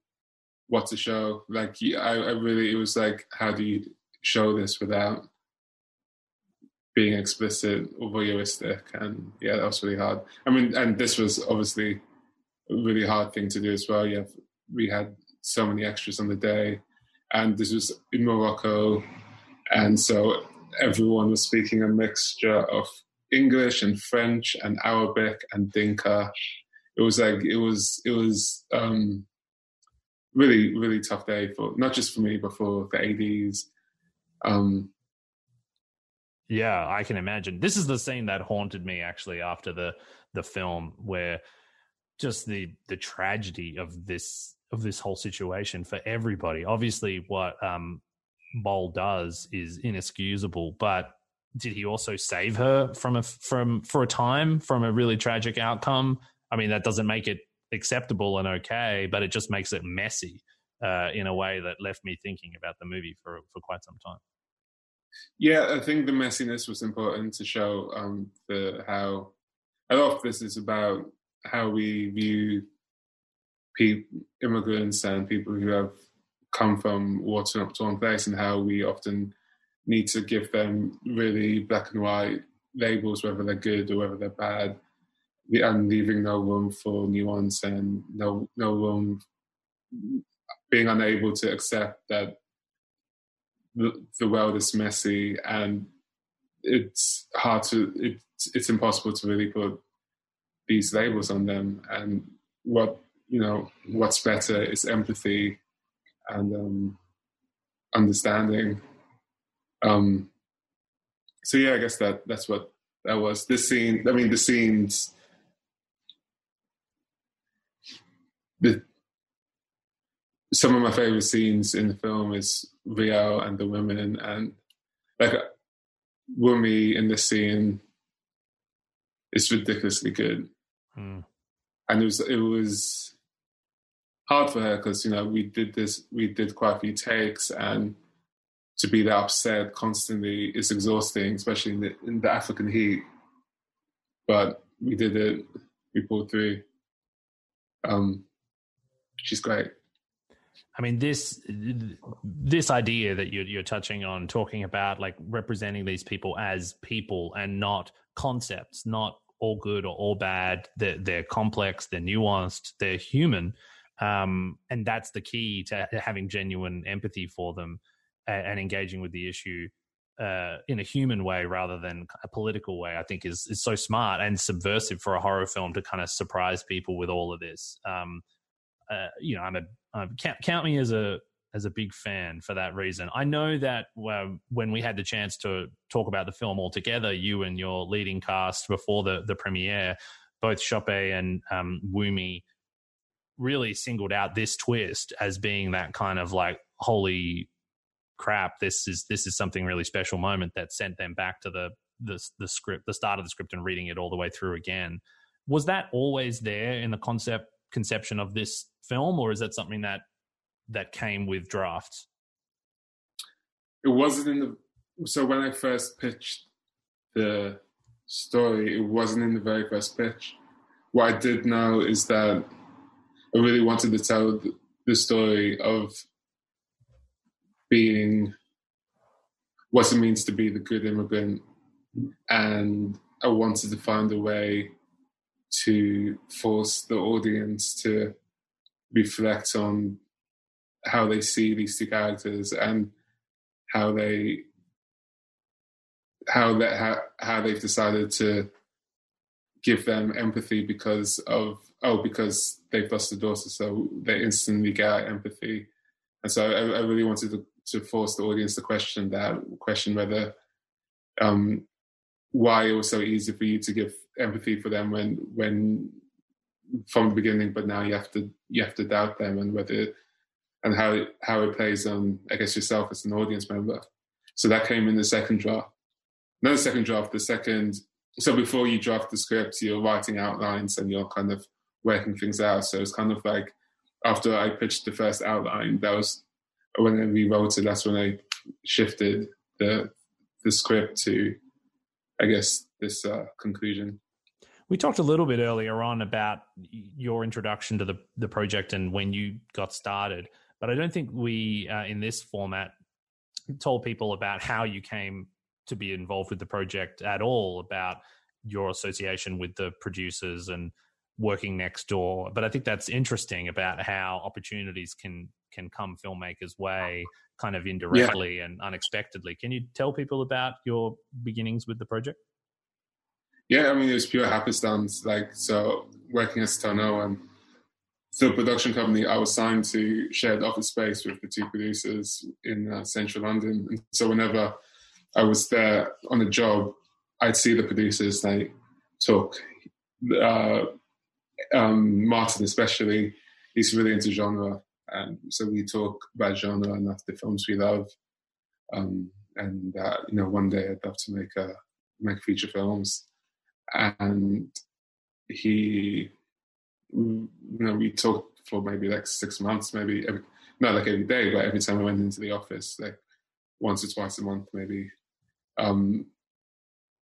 what to show. Like I, I really, it was like, how do you show this without being explicit or voyeuristic? And yeah, that was really hard. I mean, and this was obviously a really hard thing to do as well. Yeah, we had so many extras on the day, and this was in Morocco, and so everyone was speaking a mixture of English and French and Arabic and Dinka. It was like, it was, it was, um, really, really tough day for not just for me, but for the A Ds. Um, yeah, I can imagine. This is the scene that haunted me actually after the the film, where just the the tragedy of this of this whole situation for everybody. Obviously, what um, Bol does is inexcusable, but did he also save her from a from for a time from a really tragic outcome? I mean, that doesn't make it acceptable and okay, but it just makes it messy uh, in a way that left me thinking about the movie for for quite some time. Yeah, I think the messiness was important to show um, the how. A lot of this is about how we view people, immigrants and people who have come from war-torn place, and how we often need to give them really black and white labels, whether they're good or whether they're bad, and leaving no room for nuance and no no room, being unable to accept that the, the world is messy and it's hard to, it, it's impossible to really put these labels on them. And what, you know, what's better is empathy and um, understanding. Um, so yeah, I guess that that's what that was. This scene, I mean, the scenes, the, some of my favorite scenes in the film is Rio and the women, and like Wunmi in this scene is ridiculously good. Mm. And it was, it was hard for her because, you know, we did this, we did quite a few takes, and to be that upset constantly is exhausting, especially in the, in the African heat. But we did it. We pulled through. Um, she's great. I mean, this this idea that you're, you're touching on, talking about like representing these people as people and not concepts, not all good or all bad. They're, they're complex, they're nuanced, they're human. Um, and that's the key to having genuine empathy for them and, and engaging with the issue uh, in a human way rather than a political way, I think is, is so smart and subversive for a horror film to kind of surprise people with all of this. Um, uh, you know, I'm a, Um, count, count me as a as a big fan for that reason. I know that uh, when we had the chance to talk about the film all together, you and your leading cast before the, the premiere, both Sope and um, Wunmi really singled out this twist as being that kind of like, holy crap, this is this is something really special moment that sent them back to the the, the script, the start of the script, and reading it all the way through again. Was that always there in the concept conception of this film, or is that something that that came with drafts? It wasn't in the so when I first pitched the story, it wasn't in the very first pitch. What I did know is that I really wanted to tell the story of being what it means to be the good immigrant, and I wanted to find a way to force the audience to reflect on how they see these two characters and how they how that how, how they've decided to give them empathy because of oh because they've lost a daughter, so they instantly get empathy. And so I, I really wanted to, to force the audience to question that question whether um, why it was so easy for you to give empathy for them when when. from the beginning, but now you have to you have to doubt them and whether and how it, how it plays on, I guess, yourself as an audience member. So that came in the second draft. Not the second draft, the second. So before you draft the script, you're writing outlines and you're kind of working things out. So it's kind of like after I pitched the first outline, that was when I rewrote it. That's when I shifted the the script to, I guess, this uh, conclusion. We talked a little bit earlier on about your introduction to the, the project and when you got started, but I don't think we, uh, in this format, told people about how you came to be involved with the project at all, about your association with the producers and working next door. But I think that's interesting about how opportunities can, can come filmmakers' way kind of indirectly yeah. and unexpectedly. Can you tell people about your beginnings with the project? Yeah, I mean, it was pure happenstance. Like, so working as Tell No One, the production company I was signed to shared office space with the two producers in uh, central London. And so whenever I was there on a job, I'd see the producers. They talk. Uh, um, Martin especially, he's really into genre. And so we talk about genre and the films we love. Um, and, uh, you know, one day I'd love to make a, make feature films. And he, you know, we talked for maybe like six months, maybe every, not like every day, but every time I went into the office, like once or twice a month, maybe. Um,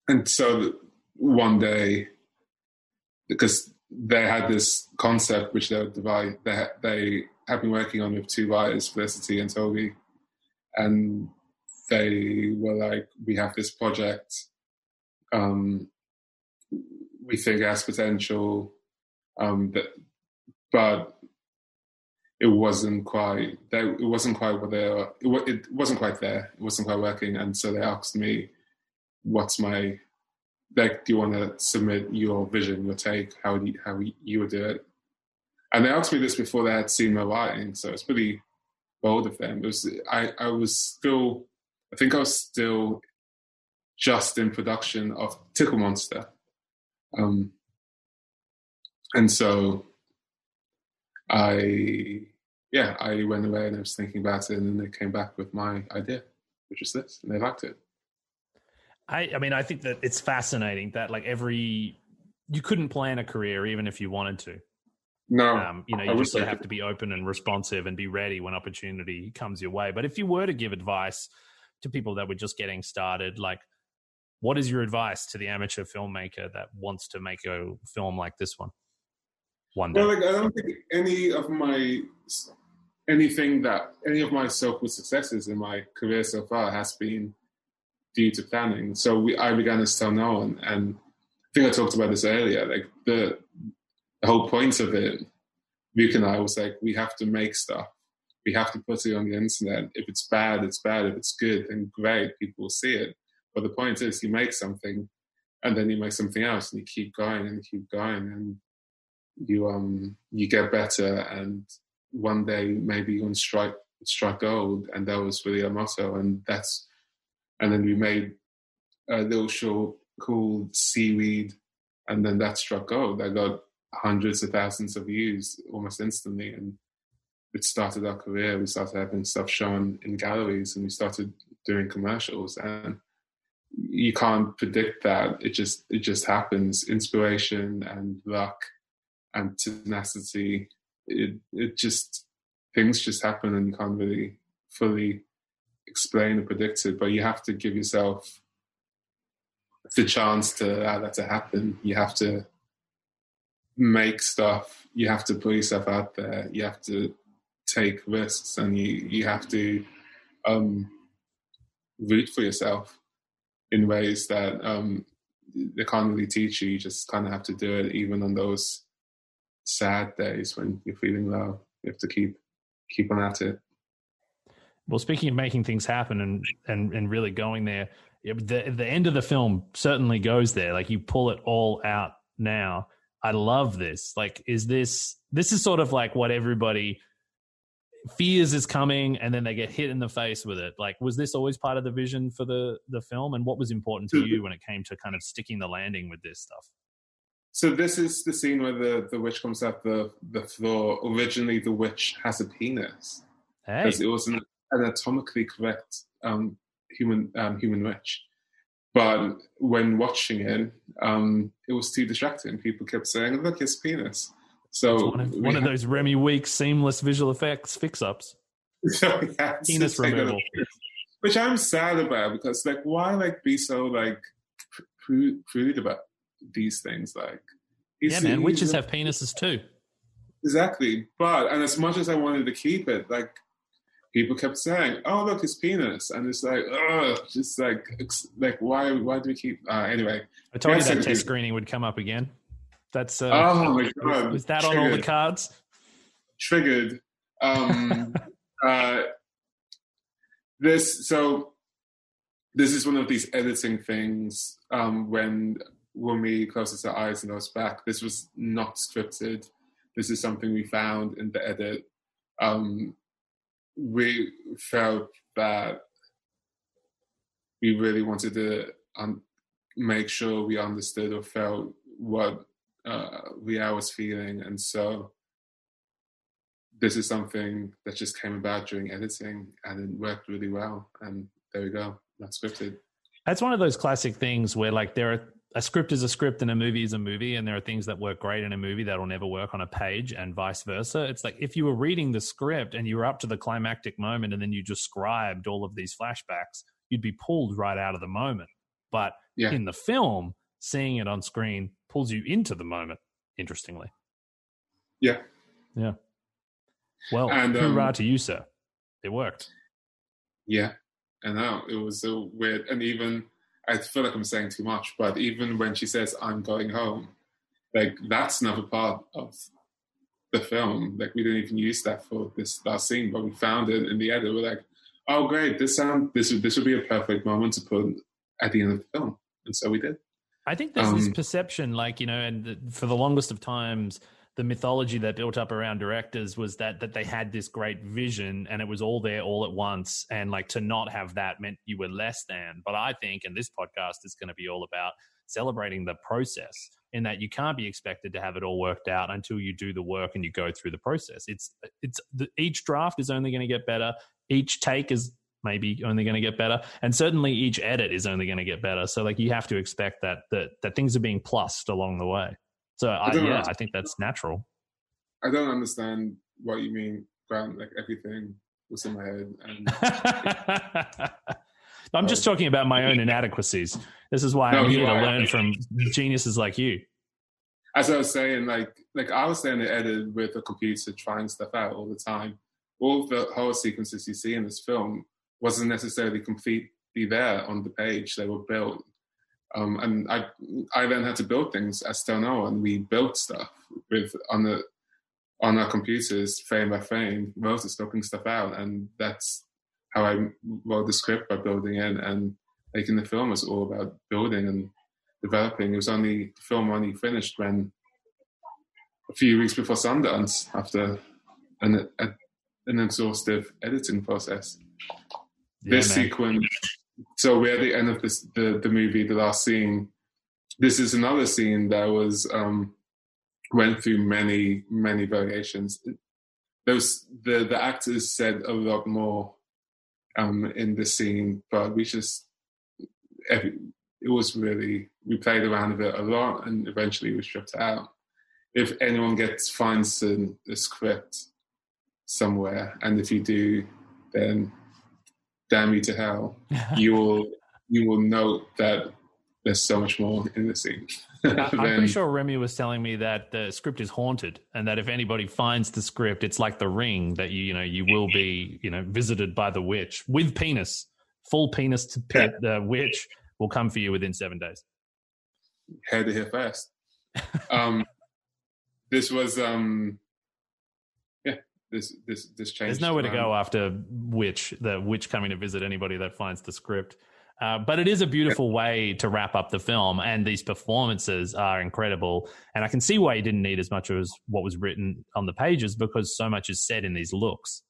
and so one day, because they had this concept which they would divide. They, they had been working on with two writers, Felicity and Toby, and they were like, we have this project, um, we think it has potential, um, but, but it wasn't quite, they, it wasn't quite what they were, it, it wasn't quite there, it wasn't quite working, and so they asked me, what's my, like, do you want to submit your vision, your take, how you, how you would do it? And they asked me this before they had seen my writing, so it's pretty bold of them. It was, I, I was still, I think I was still just in production of Tickle Monster. Um, and so I, yeah, I went away and I was thinking about it, and then they came back with my idea, which was this, and they liked it. I, I mean, I think that it's fascinating that, like, every, you couldn't plan a career even if you wanted to. No. Um, you know, you just sort of have to be open and responsive and be ready when opportunity comes your way. But if you were to give advice to people that were just getting started, like, what is your advice to the amateur filmmaker that wants to make a film like this one? One day. Well, like, I don't think any of my, anything that, any of my so-called successes in my career so far has been due to planning. So we, I began as Tell No One, and I think I talked about this earlier. Like the, the whole point of it, Luke and I, was like, we have to make stuff. We have to put it on the internet. If it's bad, it's bad. If it's good, then great. People will see it. But the point is, you make something, and then you make something else, and you keep going and keep going, and you um you get better. And one day maybe you're gonna strike strike gold. And that was really our motto. And that's. And then we made a little show called Seaweed, and then that struck gold. That got hundreds of thousands of views almost instantly, and it started our career. We started having stuff shown in galleries, and we started doing commercials. And you can't predict that. It just it just happens. Inspiration and luck and tenacity. It it just things just happen, and you can't really fully explain or predict it, but you have to give yourself the chance to allow that to happen. You have to make stuff, you have to put yourself out there, you have to take risks, and you, you have to um, root for yourself in ways that um, they can't really teach you. You just kind of have to do it, even on those sad days when you're feeling low. You have to keep keep on at it. Well, speaking of making things happen and, and, and really going there, the the end of the film certainly goes there. Like, you pull it all out now. I love this. Like, is this, this is sort of like what everybody fears is coming, and then they get hit in the face with it. Like, was this always part of the vision for the, the film, and what was important to you when it came to kind of sticking the landing with this stuff? So this is the scene where the, the witch comes out the, the floor. Originally, the witch has a penis. Hey. It was an anatomically correct um, human um, human witch, but when watching it, um, it was too distracting. People kept saying, "Look, his penis." So it's one of, one of had, those Remi Weekes seamless visual effects fix-ups. So penis removal, which I'm sad about, because, like, why like be so like prude, prude about these things? Like, yeah, man, witches have penises too. Exactly, but and as much as I wanted to keep it, like. People kept saying, "Oh, look, his penis," and it's like, "Oh, just like, like, why, why do we keep?" Uh, anyway, I told you that test screening would come up again. That's uh, oh my god, was that on all the cards? Triggered. Um, uh, this so this is one of these editing things um, when when we closes our eyes and goes back. This was not scripted. This is something we found in the edit. Um, We felt that we really wanted to un- make sure we understood or felt what uh, Ria was feeling. And so this is something that just came about during editing, and it worked really well. And there we go. That's scripted. That's one of those classic things where, like, there are a script is a script and a movie is a movie, and there are things that work great in a movie that will never work on a page, and vice versa. It's like if you were reading the script and you were up to the climactic moment and then you just scribed all of these flashbacks, you'd be pulled right out of the moment. But yeah. In the film, seeing it on screen pulls you into the moment interestingly. Yeah. Yeah. Well, and, um, hurrah to you, sir. It worked. Yeah. I know. It was so weird. And even, I feel like I'm saying too much, but even when she says, I'm going home, like, that's another part of the film. Like, we didn't even use that for this last scene, but we found it in the edit. We're like, oh, great, this sound, this would, this would be a perfect moment to put at the end of the film. And so we did. I think there's um, this perception, like, you know, and the, for the longest of times, the mythology that built up around directors was that that they had this great vision and it was all there all at once. And like, to not have that meant you were less than. But I think, and this podcast is going to be all about celebrating the process, in that you can't be expected to have it all worked out until you do the work and you go through the process. It's it's the, each draft is only going to get better. Each take is maybe only going to get better. And certainly each edit is only going to get better. So like, you have to expect that, that, that things are being plussed along the way. So I, I yeah, I think that's natural. I don't understand what you mean, Grant. Like, everything was in my head. And... I'm just talking about my own inadequacies. This is why no, I'm here to right. learn from geniuses like you. As I was saying, like, like I was saying, the edit with a computer trying stuff out all the time. All of the horror sequences you see in this film wasn't necessarily completely there on the page. They were built. Um, and I, I then had to build things as Tell No One, and we built stuff with on the on our computers, frame by frame. Rose is building stuff out, and that's how I wrote the script, by building it and making the film. It was all about building and developing. It was only the film only finished when a few weeks before Sundance, after an a, an exhaustive editing process. Yeah, this man. sequence. So we're at the end of this, the, the movie, the last scene. This is another scene that was um, went through many, many variations. Those the, the actors said a lot more um, in this scene, but we just, every, it was really, we played around with it a lot, and eventually we stripped it out. If anyone gets finds a, a script somewhere, and if you do, then... damn you to hell. You will you will note that there's so much more in the scene. then, I'm pretty sure Remi was telling me that the script is haunted, and that if anybody finds the script, it's like The Ring, that you you know you will be you know visited by the witch with penis, full penis to pit. The witch will come for you within seven days. Head to here first. Um, this was um. This, this, this change. There's nowhere around. to go after witch, the witch coming to visit anybody that finds the script. Uh, but it is a beautiful yeah. way to wrap up the film, and these performances are incredible. And I can see why you didn't need as much as what was written on the pages, because so much is said in these looks.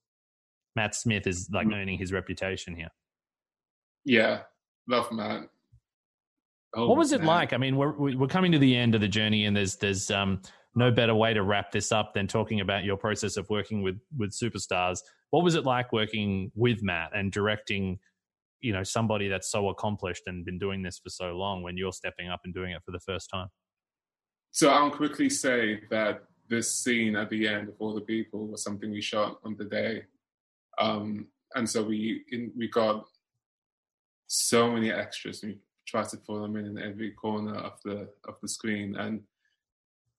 Matt Smith is like mm-hmm. earning his reputation here. Yeah, love Matt. Oh, what was it man. like? I mean, we're we're coming to the end of the journey, and there's there's um. no better way to wrap this up than talking about your process of working with, with superstars. What was it like working with Matt and directing, you know, somebody that's so accomplished and been doing this for so long, when you're stepping up and doing it for the first time? So I'll quickly say that this scene at the end of All the People was something we shot on the day. Um, and so we, in, we got so many extras, and we tried to pull them in in every corner of the, of the screen. And,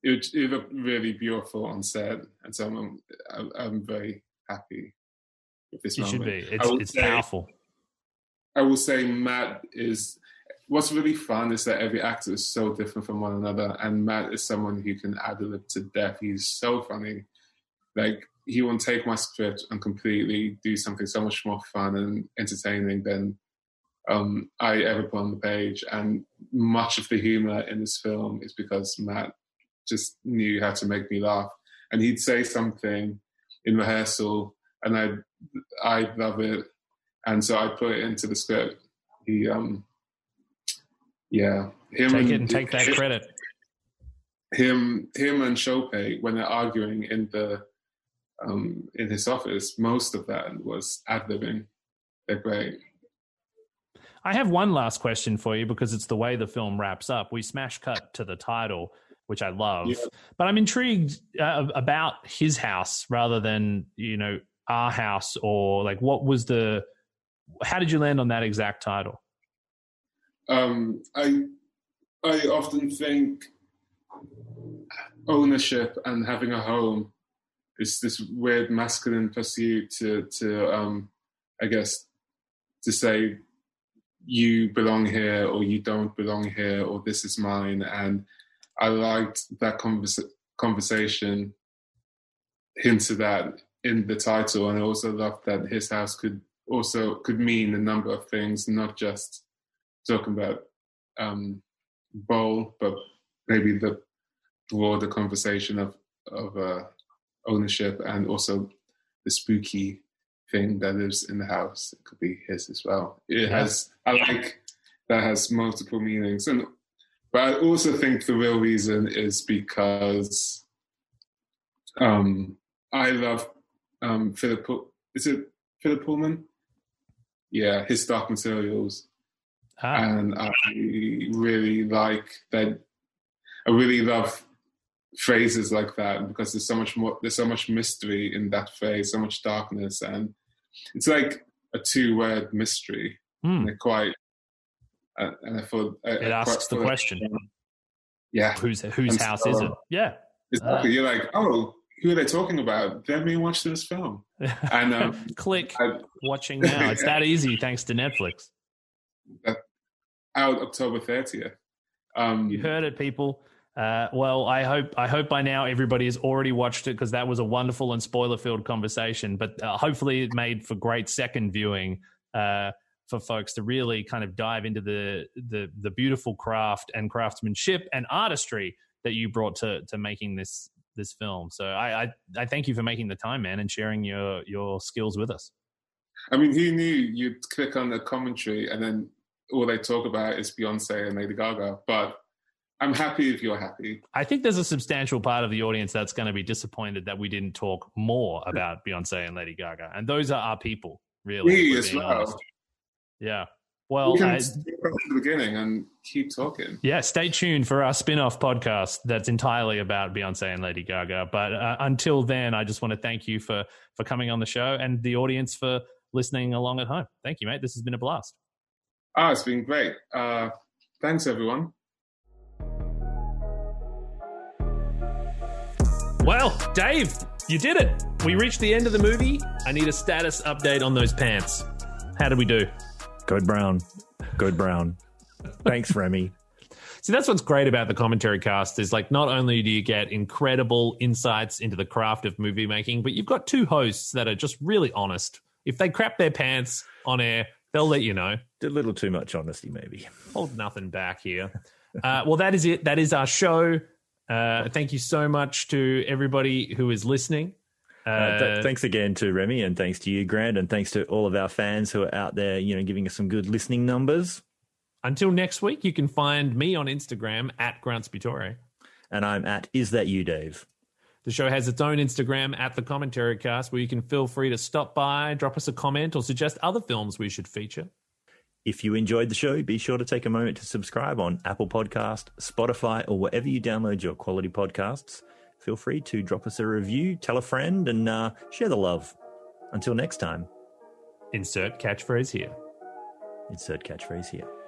It, it looked really beautiful on set, and so I'm I'm, I'm very happy with this it moment. It should be. It's, it's say, powerful. I will say Matt is... What's really fun is that every actor is so different from one another, and Matt is someone who can ad-lib to death. He's so funny. Like, he will take my script and completely do something so much more fun and entertaining than um, I ever put on the page. And much of the humour in this film is because Matt just knew how to make me laugh, and he'd say something in rehearsal, and I, I love it, and so I put it into the script. He, um, yeah, him take and, it and take him, that credit. Him, him, and Sope, when they're arguing in the, um, in his office, most of that was ad-libbing. They're great. I have one last question for you, because it's the way the film wraps up. We smash cut to the title, which I love, yeah. but I'm intrigued uh, about his house rather than, you know, our house, or like, what was the, how did you land on that exact title? Um, I, I often think ownership and having a home is this weird masculine pursuit to, to um, I guess, to say you belong here or you don't belong here or this is mine. And I liked that conversa- conversation hinted at in the title, and I also loved that His House could also could mean a number of things, not just talking about um, bowl, but maybe the broader conversation of of uh, ownership and also the spooky thing that lives in the house. It could be his as well. It yeah. has, I like that has multiple meanings, and but I also think the real reason is because um, I love um, Philip. Is it Philip Pullman? Yeah, his Dark Materials. Ah. And I really like that. I really love phrases like that because there's so much more. There's so much mystery in that phrase, so much darkness, and it's like a two-word mystery. Mm. And quite. Uh, and I thought I, it I asks the question. Like, yeah, whose whose and house so, is it? Yeah, exactly. Uh, You're like, oh, who are they talking about? Let me watch this film. And um, click I, watching now. It's that easy, thanks to Netflix. That, out October thirtieth. Um, you heard it, people. Uh, well, I hope I hope by now everybody has already watched it, because that was a wonderful and spoiler-filled conversation. But uh, hopefully it made for great second viewing uh, for folks to really kind of dive into the, the the beautiful craft and craftsmanship and artistry that you brought to to making this this film. So I I, I thank you for making the time, man, and sharing your your skills with us. I mean, who knew you'd click on the commentary and then all they talk about is Beyonce and Lady Gaga, but I'm happy if you're happy. I think there's a substantial part of the audience that's going to be disappointed that we didn't talk more about Beyonce and Lady Gaga, and those are our people, really. We as well. Honest. Yeah. Well, we can I, stay from the beginning and keep talking. Yeah, stay tuned for our spin-off podcast that's entirely about Beyonce and Lady Gaga. But uh, until then, I just want to thank you for for coming on the show, and the audience for listening along at home. Thank you, mate. This has been a blast. Ah, oh, it's been great. Uh, thanks, everyone. Well, Dave, you did it. We reached the end of the movie. I need a status update on those pants. How did we do? Good brown. Good brown. Thanks, Remy. See, that's what's great about the Commentary Cast is, like, not only do you get incredible insights into the craft of movie making, but you've got two hosts that are just really honest. If they crap their pants on air, they'll let you know. A little too much honesty, maybe. Hold nothing back here. Uh, well, that is it. That is our show. Uh, thank you so much to everybody who is listening. Uh, uh, th- thanks again to Remy, and thanks to you, Grant, and thanks to all of our fans who are out there, you know, giving us some good listening numbers. Until next week, you can find me on Instagram at Grant Spitore. And I'm at Is That You, Dave. The show has its own Instagram at The Commentary Cast, where you can feel free to stop by, drop us a comment, or suggest other films we should feature. If you enjoyed the show, be sure to take a moment to subscribe on Apple Podcasts, Spotify, or wherever you download your quality podcasts. Feel free to drop us a review, tell a friend, and uh, share the love. Until next time. Insert catchphrase here. Insert catchphrase here.